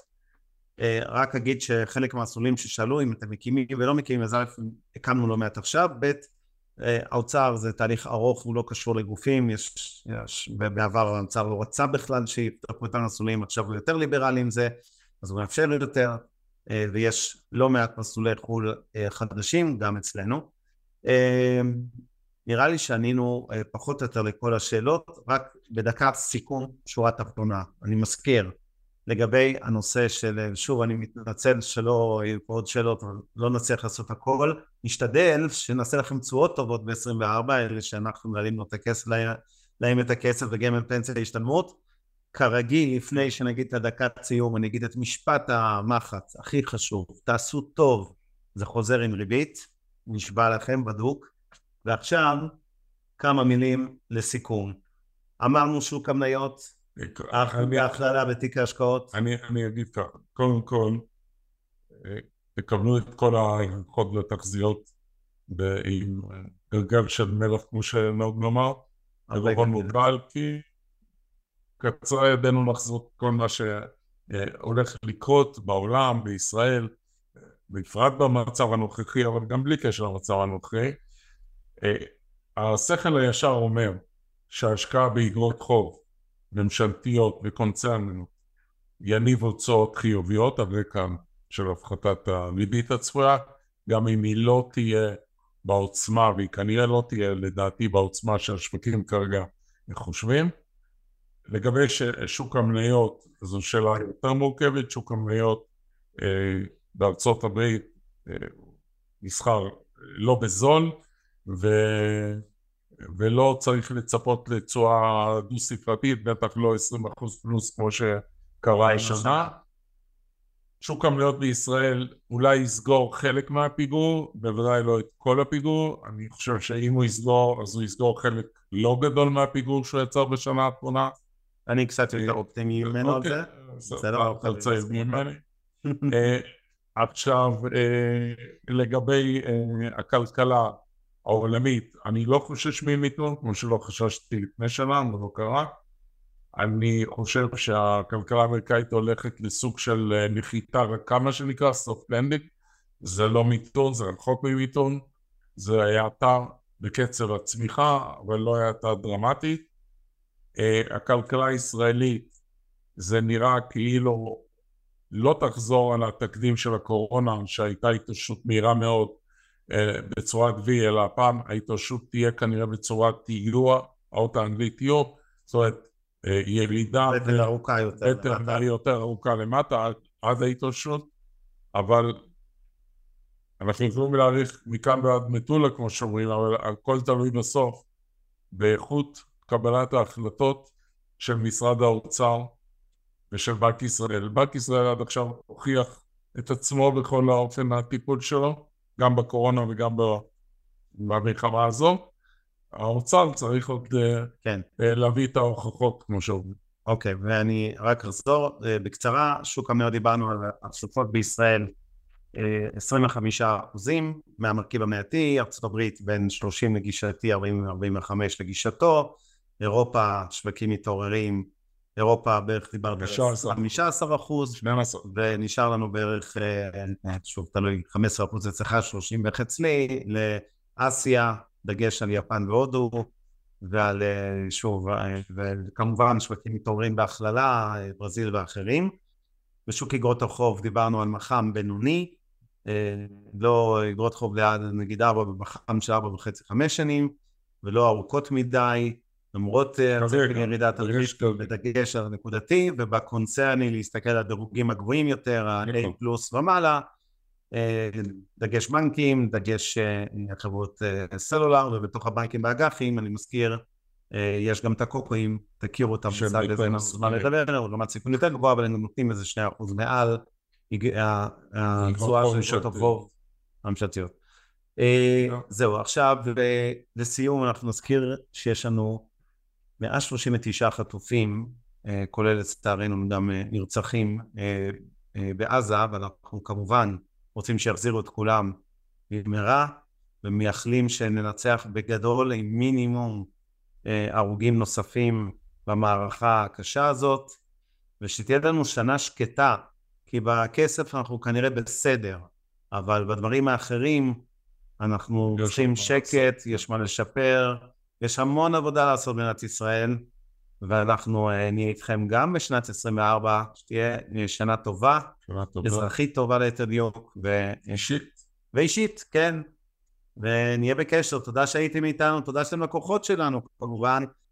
רק אגיד שחלק מהמסלולים ששאלו, אם אתם מקימים ולא מקימים, אז הקמנו לא מעט עכשיו, האוצר זה תהליך ארוך, הוא לא קשור לגופים, יש בעבר האוצר לא רצה בכלל שיפתחו את המסלולים, עכשיו הוא יותר ליברלי עם זה, אז הוא מאפשר יותר, ויש לא מעט מסלולי חול חדשים, גם אצלנו. נראה לי שענינו פחות או יותר לכל השאלות, רק בדקה סיכום שורה תחתונה. אני מזכיר לגבי הנושא של, שוב אני מתנצל שלא יהיו פה עוד שאלות, אבל לא נצליח לעשות הכל, נשתדל שנעשה לכם תשואות טובות ב-24, אלה שאנחנו מנהלים להם את הכסף וגם עם פנסיה להשתלמות. כרגיל, לפני שנגיד את הדקת סיום, אני אגיד את משפט המחץ הכי חשוב, תעשו טוב, זה חוזר עם ריבית, נשבע לכם בדוק. ועכשיו, כמה מילים לסיכום. אמרנו שוק המניות, בהכללה בתיק ההשקעות. אני אגיד כך, קודם כל, תקבלו את כל ההנחות והתחזיות עם גרגל של מלח, כמו שנהוג לומר, ברוב המוגבל, כי קצרה ידינו לחזות כל מה שהולך לקרות בעולם, בישראל, בפרט במצב הנוכחי, אבל גם בלי קשר למצב הנוכחי, השכל הישר אומר שההשקעה באגרות חוב ממשלתיות וקונצרניות יניב הוצאות חיוביות על רקע של הפחתת הריבית הצפויה, גם אם היא לא תהיה בעוצמה, והיא כנראה לא תהיה לדעתי בעוצמה שהשווקים כרגע חושבים. לגבי שוק המניות, זו שאלה יותר מורכבת. שוק המניות בארצות הברית נסחר לא בזול, ולא צריך לצפות לתשואה דו-ספרתית, בטח לא 20% פלוס כמו שקרה השנה. שוק המניות בישראל אולי יסגור חלק מהפיגור, בוודאי לא את כל הפיגור. אני חושב שאם הוא יסגור, אז הוא יסגור חלק לא גדול מהפיגור שהוא יצר בשנה האחרונה. אני קצת יותר אופטימי ממנו על זה. בסדר, תרצה יזמין ממני. עכשיו, לגבי הכלכלה העולמית, אני לא חושש מיתון, כמו שלא חששתי לפני שנה, אבל לא קרה. אני חושב שהכלכלה האמריקאית הולכת לסוג של נחיתה רכה, מה שנקרא soft landing. זה לא מיתון, זה רחוק ממיתון, זה היה בקצב הצמיחה, אבל לא היה דרמטית. הכלכלה הישראלית, זה נראה כאילו לא תחזור על התקדים של הקורונה, שהייתה התאוששות מהירה מאוד בצורת V, אלא הפעם ההתאוששות תהיה כנראה בצורת תיגלוע, האות האנגלית יו, זאת אומרת, ירידה יותר ארוכה למטה עד ההתאוששות, אבל אנחנו יכולים להעריך מכאן ועד מטולה כמו שאומרים, אבל הכל תלוי בסוף באיכות קבלת ההחלטות של משרד האוצר ושל בנק ישראל. בנק ישראל עד עכשיו הוכיח את עצמו בכל האופן הטיפול שלו, גם בקורונה וגם במלחמה הזו. האוצר צריך עוד להביא את ההוכחות כמו שאומרים. אוקיי, ואני רק אחזור בקצרה. שוק המניות, דיברנו על הפספות בישראל 25% מהמרכיב המנייתי, ארצות הברית בין 30 לגישתי, 40-45 לגישתו, אירופה שווקים מתעוררים, אירופה בערך דיבר 15%, ונשאר לנו בערך, שוב תלוי, 15% אצלך, 30% אצלי, לאסיה, דגש על יפן והודו, ועל שוב, וכמובן שווקים מתעוררים בהכללה, ברזיל ואחרים. בשוק אגרות החוב דיברנו על מח"מ בינוני, לא אגרות חוב ליד נגיד 4 במח"מ של 4.5-5 שנים, ולא ארוכות מדי, למרות ירידת הריבית, בדגש על נקודתי, ובקונצרני להסתכל על הדירוגים הגבוהים יותר, ה-A פלוס ומעלה, דגש בנקים, דגש חברות סלולר, ובתוך הבנקים באג"חים, אני מזכיר, יש גם את הקוקואים, תכירו אותם, מושג לזה, מה לדבר, או רמת סיכון יותר גבוהה, אבל הם נותנים איזה 2% מעל התשואה של החובות הממשלתיות. זהו, עכשיו, לסיום אנחנו נזכיר שיש לנו 139 חטופים, כולל לצערנו גם נרצחים בעזה, ואנחנו כמובן רוצים שיחזירו את כולם במהרה, ומייחלים שננצח בגדול עם מינימום הרוגים נוספים במערכה הקשה הזאת, ושתהיה לנו שנה שקטה, כי בכסף אנחנו כנראה בסדר, אבל בדברים האחרים אנחנו צריכים שקט, יש מה לשפר, יש המון עבודה לעשות במדינת ישראל, ואנחנו נהיה איתכם גם בשנת 24, שתהיה שנה טובה, אזרחית טובה ליתר דיוק, ואישית, כן, ונהיה בקשר. תודה שהייתם איתנו, תודה שאתם לקוחות שלנו, כמובן.